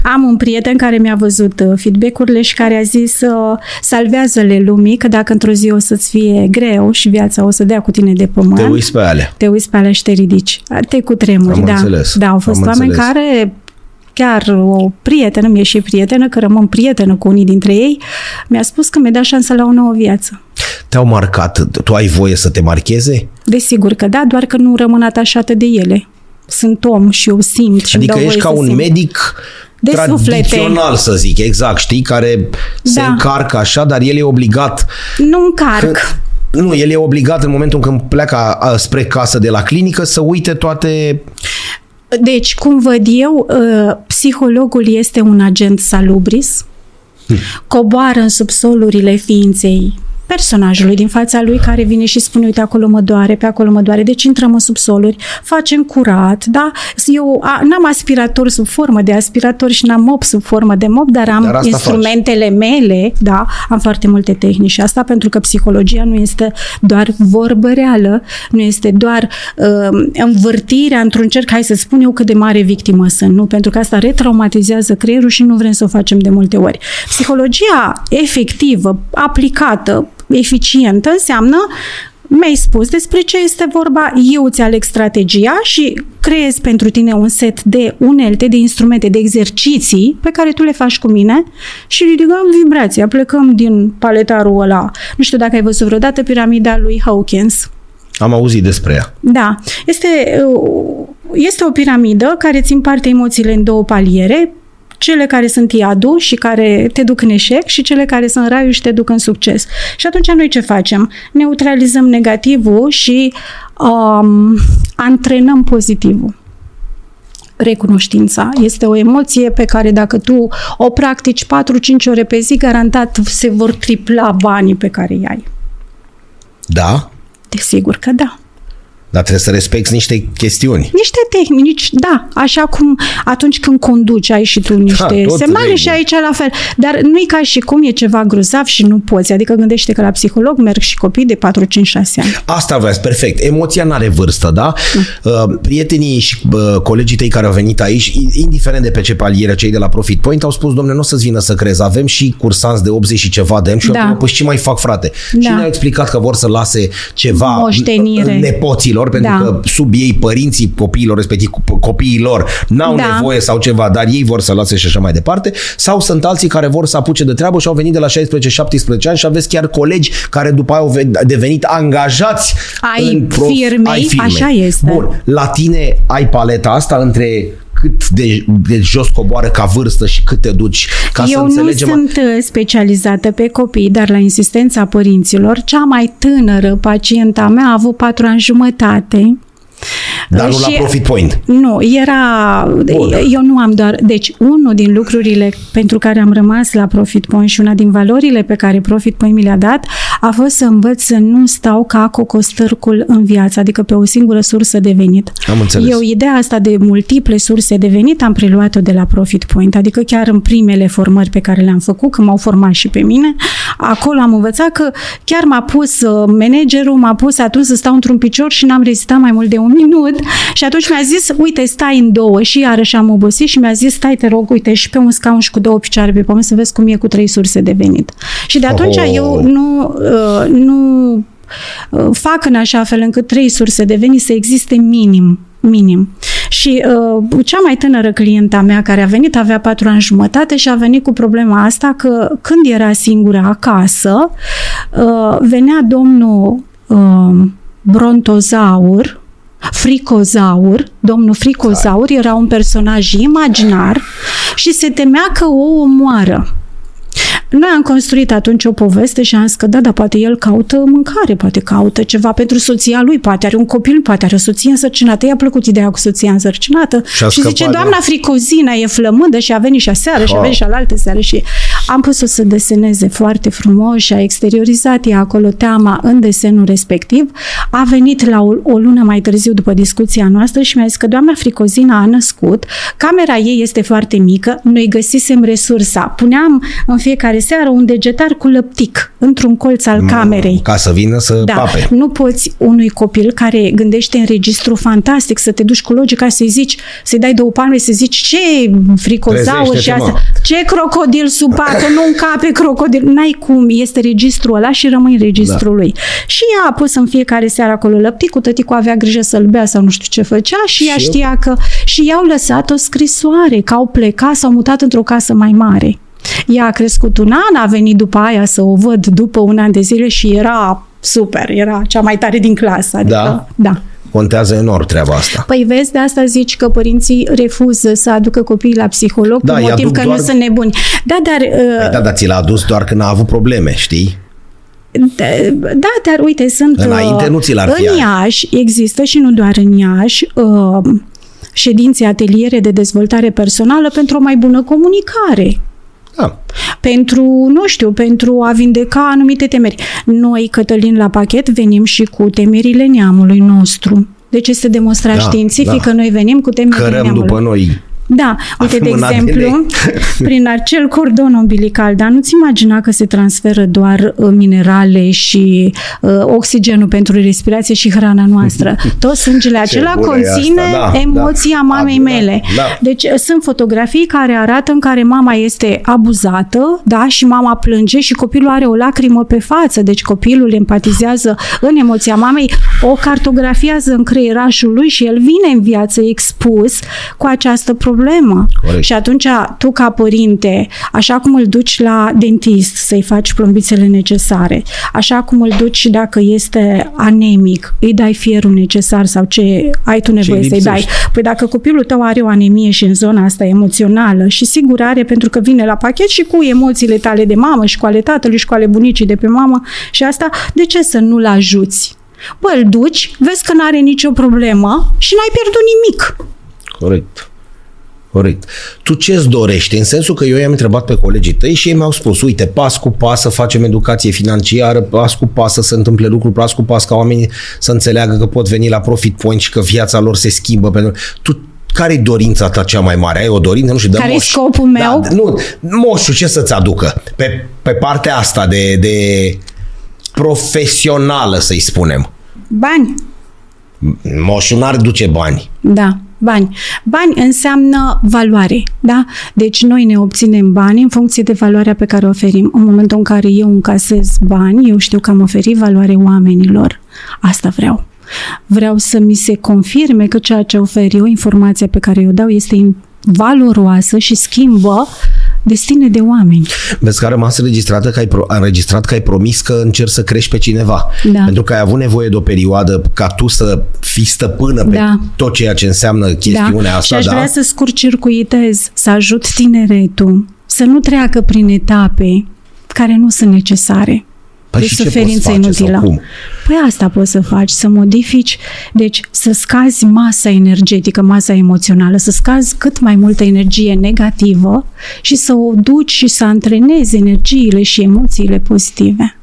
da. Am un prieten care mi-a văzut feedback-urile și care a zis uh, salvează-le lumii, că dacă într-o zi o să-ți fie greu și viața o să dea cu tine de pământ... Te uiți pe alea. Te uiți pe alea și te ridici. Te cutremuri, da. Înțeles. Da, au fost am oameni înțeles. care... Chiar o prietenă, mi-e și prietenă, că rămân prietenă cu unii dintre ei, mi-a spus că mi-a dat șansa la o nouă viață. Te-au marcat? Tu ai voie să te marcheze? Desigur că da, doar că nu rămân atașată de ele. Sunt om și eu simt și adică ești ca un simt. medic de tradițional, suflete. să zic, exact, știi, care se da. încarcă așa, dar el e obligat... Nu încarc. Că, nu, el e obligat în momentul când pleacă spre casă de la clinică să uite toate... Deci, cum văd eu, psihologul este un agent salubris, coboară în subsolurile ființei personajului din fața lui care vine și spune, uite, acolo mă doare, pe acolo mă doare, deci intrăm în subsoluri, facem curat, da? Eu a, n-am aspirator sub formă de aspirator și n-am mop sub formă de mop, dar am dar instrumentele faci. mele, da? Am foarte multe tehnici. Asta pentru că psihologia nu este doar vorbă reală, nu este doar uh, învârtirea într-un cerc, hai să spun eu cât de mare victimă sunt, nu? Pentru că asta retraumatizează creierul și nu vrem să o facem de multe ori. Psihologia efectivă, aplicată, eficientă, înseamnă mi-ai spus despre ce este vorba, eu îți aleg strategia și creez pentru tine un set de unelte, de instrumente, de exerciții pe care tu le faci cu mine și ridicăm vibrația, plecăm din paletarul ăla. Nu știu dacă ai văzut vreodată piramida lui Hawkins. Am auzit despre ea. Da. Este, este o piramidă care îți împarte emoțiile în două paliere, cele care sunt iadul și care te duc în eșec și cele care sunt raiul și te duc în succes. Și atunci noi ce facem? Neutralizăm negativul și um, antrenăm pozitivul. Recunoștința este o emoție pe care dacă tu o practici patru-cinci ore pe zi, garantat se vor tripla banii pe care îi ai. Da? Desigur că da. Dar trebuie să respecti niște chestiuni. Niște tehnici, da. Așa cum atunci când conduci ai și tu niște da, semnale și aici la fel. Dar nu-i ca și cum e ceva grozav și nu poți. Adică gândește că la psiholog merg și copii de patru-cinci-șase ani. Asta vreau, perfect. Emoția n-are vârstă, da? Mm. Prietenii și colegii tăi care au venit aici, indiferent de pe ce paliere, cei de la Profit Point, au spus, dom'le, nu o să-ți vină să crezi. Avem și cursanți de optzeci și ceva de ani și da. eu, păi ce mai fac, frate? Da. Și ne-au explicat că vor să lase ceva moștenire nepoților, pentru da. că sub ei părinții copiilor, respectiv copiilor, n-au da. nevoie sau ceva, dar ei vor să lase și așa mai departe, sau sunt alții care vor să apuce de treabă și au venit de la șaisprezece-șaptesprezece ani și aveți chiar colegi care după aia au devenit angajați ai în prof... firmei, ai firme. Așa este. Bun, la tine ai paleta asta între cât de, de jos coboară ca vârstă și cât te duci ca eu să înțelegem. Eu nu sunt specializată pe copii, dar la insistența părinților, cea mai tânără pacienta mea a avut patru ani jumătate. Dar nu la Profit Point. Nu, era... Bun. Eu nu am doar... Deci, unul din lucrurile pentru care am rămas la Profit Point și una din valorile pe care Profit Point mi le-a dat a fost să învăț să nu stau ca cocostârcul în viață, adică pe o singură sursă de venit. Am înțeles. Eu ideea asta de multiple surse de venit am preluat-o de la Profit Point, adică chiar în primele formări pe care le-am făcut, că m-au format și pe mine, acolo am învățat că chiar m-a pus managerul, m-a pus atunci să stau într-un picior și n-am rezistat mai mult de un minut și atunci mi-a zis, uite, stai în două și iarăși am obosit și mi-a zis, stai, te rog, uite, și pe un scaun și cu două picioare pe pământ să vezi cum e cu trei surse de venit. Și de atunci oh. eu nu, nu fac în așa fel încât trei surse de venit să existe minim. Minim. Și uh, cea mai tânără clienta mea care a venit avea patru ani jumătate și a venit cu problema asta că când era singură acasă, uh, venea domnul uh, Brontozaur, Fricozaur, domnul Fricozaur era un personaj imaginar și se temea că o omoară. Noi am construit atunci o poveste și am zis că da, dar poate el caută mâncare, poate caută ceva pentru soția lui, poate are un copil, poate are o soție însărcinată. I-a plăcut ideea cu soția însărcinată și, și zice, doamna Fricozina e flămândă și a venit și aseară wow. și a venit și alaltă seară și am pus-o să deseneze foarte frumos și a exteriorizat ea acolo teama în desenul respectiv. A venit la o, o lună mai târziu după discuția noastră și mi-a zis că doamna Fricozina a născut, camera ei este foarte mică, noi găsisem resursa, puneam în fiecare seară un degetar cu lăptic într-un colț al camerei. Ca să vină să da. pape. Nu poți unui copil care gândește în registru fantastic să te duci cu logica să-i zici, să-i dai două palme, să zici ce fricozaur și asta, ce crocodil sub pată, nu încape crocodil, n-ai cum, este registrul ăla și rămâi registrul da. lui. Și ea a pus în fiecare seară acolo lăpticul, tăticul avea grijă să-l bea sau nu știu ce făcea și ea și știa eu? că și i-au lăsat o scrisoare, că au plecat, s-au mutat într-o casă mai mare. Ea a crescut un an, a venit după aia să o văd după un an de zile și era super, era cea mai tare din clasă. Adică, da? Da. Contează enorm treaba asta. Păi vezi, de asta zici că părinții refuză să aducă copiii la psiholog da, cu motiv că doar... nu sunt nebuni. Da, dar... Păi da, dar ți l-a adus doar când a avut probleme, știi? Da, dar uite, sunt... Înainte nu ți l-ar fi În Iași există și nu doar în Iași... Uh, ședințe, ateliere de dezvoltare personală pentru o mai bună comunicare. Da. Pentru, nu știu, pentru a vindeca anumite temeri. Noi, Cătălin, la pachet venim și cu temerile neamului nostru. Deci este demonstrat da, științific da. că noi venim cu temerile Cărăm neamului. Cărăm după noi. Da, uite, de exemplu, prin acel cordon umbilical, dar nu-ți imagina că se transferă doar minerale și uh, oxigenul pentru respirație și hrana noastră. Tot sângele acela conține asta, da, emoția da, mamei da, mele. Da. Deci sunt fotografii care arată în care mama este abuzată, da, și mama plânge și copilul are o lacrimă pe față, deci copilul empatizează în emoția mamei, o cartografiază în creierașul lui și el vine în viață expus cu această problemă. Problemă. Corect. Și atunci tu ca părinte, așa cum îl duci la dentist să-i faci plombițele necesare, așa cum îl duci dacă este anemic, îi dai fierul necesar sau ce ai tu nevoie să-i dai. Păi dacă copilul tău are o anemie și în zona asta emoțională și sigur are pentru că vine la pachet și cu emoțiile tale de mamă și cu ale tatălui și cu ale bunicii de pe mamă și asta, de ce să nu-l ajuți? Bă, îl duci, vezi că n-are nicio problemă și n-ai pierdut nimic. Corect. Corect. Tu ce-ți dorești? În sensul că eu i-am întrebat pe colegii tăi și ei mi-au spus, uite, pas cu pas să facem educație financiară, pas cu pas să se întâmple lucruri, pas cu pas ca oamenii să înțeleagă că pot veni la Profit Point și că viața lor se schimbă. Pentru... Tu care-i dorința ta cea mai mare? Ai o dorință? Nu știu, de care-i moș. Scopul meu? Da, nu, moșul ce să-ți aducă? Pe, pe partea asta de, de profesională, să-i spunem. Bani. Moșul n-ar duce bani. Da. Bani. Bani înseamnă valoare, da? Deci noi ne obținem bani în funcție de valoarea pe care o oferim. În momentul în care eu încasez bani, eu știu că am oferit valoare oamenilor. Asta vreau. Vreau să mi se confirme că ceea ce ofer eu, informația pe care o dau, este valoroasă și schimbă destine de oameni. Vezi că a rămas înregistrată că ai, pro- înregistrat că ai promis că încerci să crești pe cineva. Da. Pentru că ai avut nevoie de o perioadă ca tu să fii stăpână pe da. tot ceea ce înseamnă chestiunea da. asta. Și aș da? vrea să scurt-circuitez, să ajut tineretul, să nu treacă prin etape care nu sunt necesare. Păi de suferință inutilă. Păi asta poți să faci, să modifici, deci să scazi masa energetică, masa emoțională, să scazi cât mai multă energie negativă și să o duci și să antrenezi energiile și emoțiile pozitive.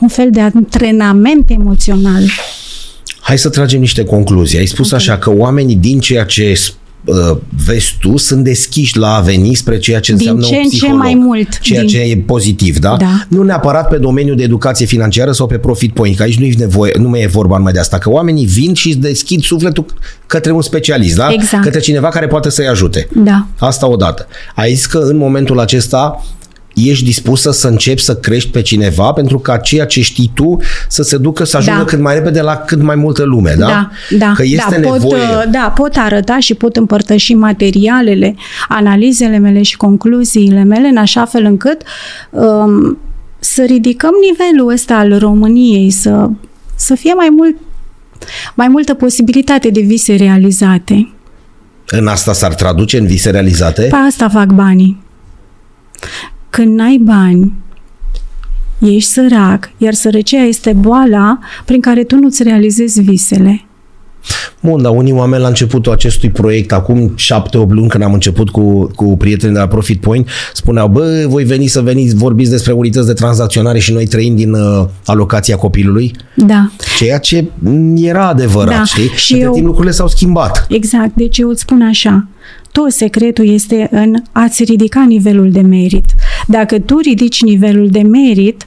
Un fel de antrenament emoțional. Hai să tragem niște concluzii. Ai spus okay. Așa că oamenii din ceea ce vezi tu, sunt deschiși la a veni spre ceea ce înseamnă ce un psiholog. Din ce în ce mai mult. Ceea din... ce e pozitiv, da? da? Nu neapărat pe domeniul de educație financiară sau pe Profit Point, că aici nu e nevoie, nu mai e vorba numai de asta, că oamenii vin și își deschid sufletul către un specialist, da? Exact. Către cineva care poate să-i ajute. Da. Asta odată. Ai zis că în momentul acesta ești dispusă să începi să crești pe cineva pentru ca ceea ce știi tu să se ducă, să ajungă da. cât mai repede la cât mai multă lume, da? Da, da. Că este da, pot, nevoie. Da, pot arăta și pot împărtăși materialele, analizele mele și concluziile mele în așa fel încât um, să ridicăm nivelul ăsta al României, să, să fie mai mult, mai multă posibilitate de vise realizate. În asta s-ar traduce, în vise realizate? Pe asta fac banii. Când n-ai bani, ești sărac, iar sărăcia este boala prin care tu nu-ți realizezi visele. Bun, dar unii oameni la începutul acestui proiect, acum șapte opt luni când am început cu, cu prietenii de la Profit Point, spuneau, bă, voi veni să veniți, vorbiți despre unități de tranzacționare și noi trăim din uh, alocația copilului? Da. Ceea ce era adevărat, da. Știi? Și între eu... timp lucrurile s-au schimbat. Exact, deci eu îți spun așa, tot secretul este în a-ți ridica nivelul de merit. Dacă tu ridici nivelul de merit,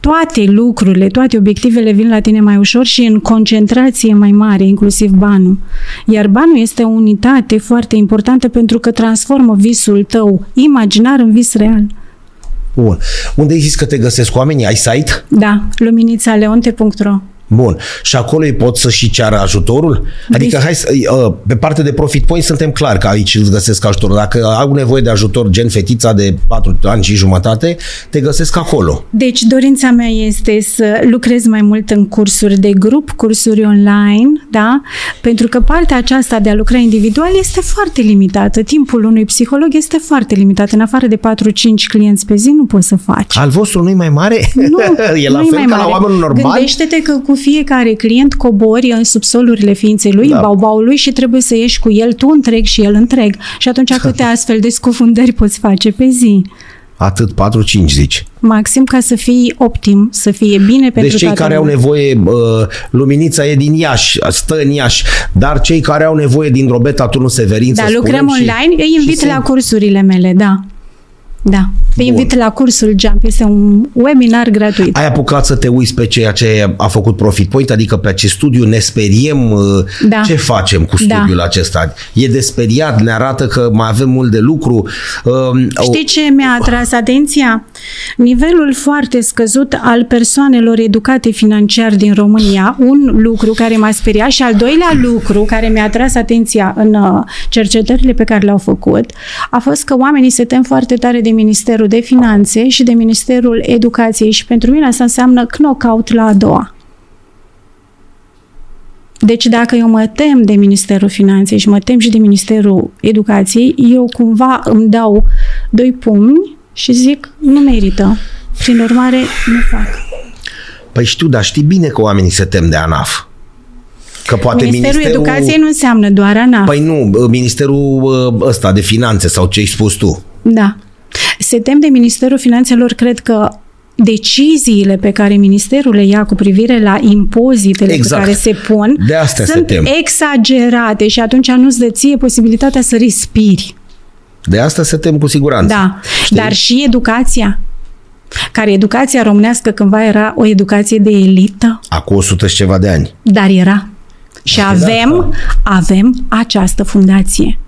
toate lucrurile, toate obiectivele vin la tine mai ușor și în concentrație mai mare, inclusiv banul. Iar banul este o unitate foarte importantă pentru că transformă visul tău imaginar în vis real. Bun. Unde ai zis că te găsesc oamenii? Ai site? Da, luminița leonte punct ro. Bun. Și acolo îi pot să și ceară ajutorul? Adică, hai să, pe partea de Profit Point suntem clar că aici îți găsesc ajutor. Dacă au nevoie de ajutor, gen fetița de patru ani și jumătate, te găsesc acolo. Deci, dorința mea este să lucrez mai mult în cursuri de grup, cursuri online, da? Pentru că partea aceasta de a lucra individual este foarte limitată. Timpul unui psiholog este foarte limitat. În afară de patru-cinci clienți pe zi, nu poți să faci. Al vostru nu-i mai mare? Nu, e la fel ca la oamenii normali? Gândește-te că cu fiecare client cobori în subsolurile ființei lui, da. În baubaul lui și trebuie să ieși cu el tu întreg și el întreg. Și atunci câte astfel de scufundări poți face pe zi? Atât, patru-cinci zici. Maxim, ca să fii optim, să fie bine pentru deci cei care lumea. Au nevoie, uh, Luminița e din Iași, stă în Iași, dar cei care au nevoie din Drobeta, Turnul Severin, da, să spunem. Lucrăm online, și, îi invit la sunt... cursurile mele, da. Da, te invit la cursul Jump, este un webinar gratuit. Ai apucat să te uiți pe ceea ce a făcut Profit Point, adică pe acest studiu, ne speriem, da. Ce facem cu studiul da. Acesta? E de speriat, ne arată că mai avem mult de lucru. Știi ce mi-a atras atenția? Nivelul foarte scăzut al persoanelor educate financiar din România, un lucru care m-a speriat și al doilea lucru care mi-a atras atenția în cercetările pe care le-au făcut, a fost că oamenii se tem foarte tare de Ministerul de Finanțe și de Ministerul Educației și pentru mine asta înseamnă knockout la a doua. Deci dacă eu mă tem de Ministerul Finanței și mă tem și de Ministerul Educației, eu cumva îmi dau doi pumni și zic nu merită. Prin urmare, nu fac. Păi știu, dar știi bine că oamenii se tem de ANAF. Că poate Ministerul, Ministerul Educației nu înseamnă doar ANAF. Păi nu, Ministerul ăsta de Finanțe sau ce ai spus tu. Da. Se tem de Ministerul Finanțelor, cred că deciziile pe care Ministerul le ia cu privire la impozitele exact. Pe care se pun de astea sunt exagerate și atunci nu-ți dă ție posibilitatea să respiri. De asta se tem cu siguranță. Da, știi? Dar și educația, care educația românească cândva era o educație de elită. Acum o sută și ceva de ani. Dar era. Și exact. avem, avem această fundație.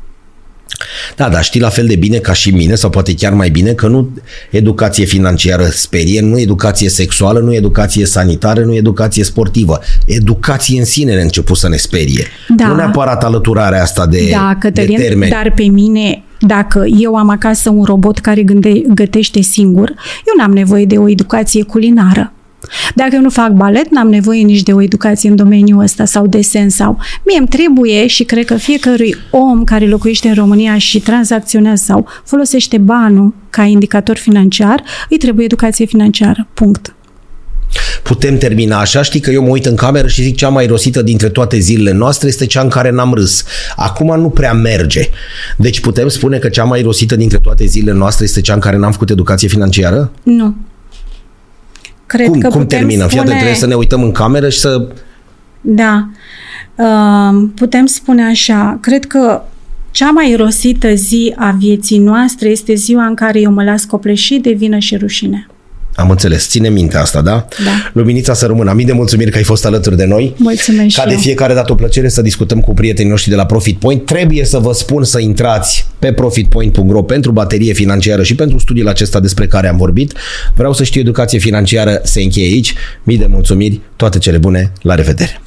Da, dar știi la fel de bine ca și mine, sau poate chiar mai bine, că nu educație financiară sperie, nu educație sexuală, nu educație sanitară, nu educație sportivă. Educație în sine ne-a început să ne sperie. Da. Nu neapărat alăturarea asta de, da, Cătălin, de termeni. Dar pe mine, dacă eu am acasă un robot care gânde, gătește singur, eu n-am nevoie de o educație culinară. Dacă eu nu fac balet, n-am nevoie nici de o educație în domeniul ăsta sau desen sau... Mie îmi trebuie și cred că fiecărui om care locuiește în România și tranzacționează sau folosește banul ca indicator financiar, îi trebuie educație financiară. Punct. putem termina așa. Știi că eu mă uit în cameră și zic cea mai rosită dintre toate zilele noastre este cea în care n-am râs. Acum nu prea merge. Deci putem spune că cea mai rosită dintre toate zilele noastre este cea în care n-am făcut educație financiară? Nu. Cred cum, că cum termină? Spune... Fiat, trebuie să ne uităm în cameră și să... Da. Uh, putem spune așa. Cred că cea mai rosită zi a vieții noastre este ziua în care eu mă las copleșit de vină și rușine. Am înțeles. Ține minte asta, da? Da. Luminița să rămână. Mii de mulțumiri că ai fost alături de noi. Mulțumesc. Ca de fiecare dată o plăcere să discutăm cu prietenii noștri de la Profit Point. Trebuie să vă spun să intrați pe profit point punct ro pentru baterie financiară și pentru studiul acesta despre care am vorbit. Vreau să știu educație financiară se încheie aici. Mii de mulțumiri, toate cele bune, la revedere!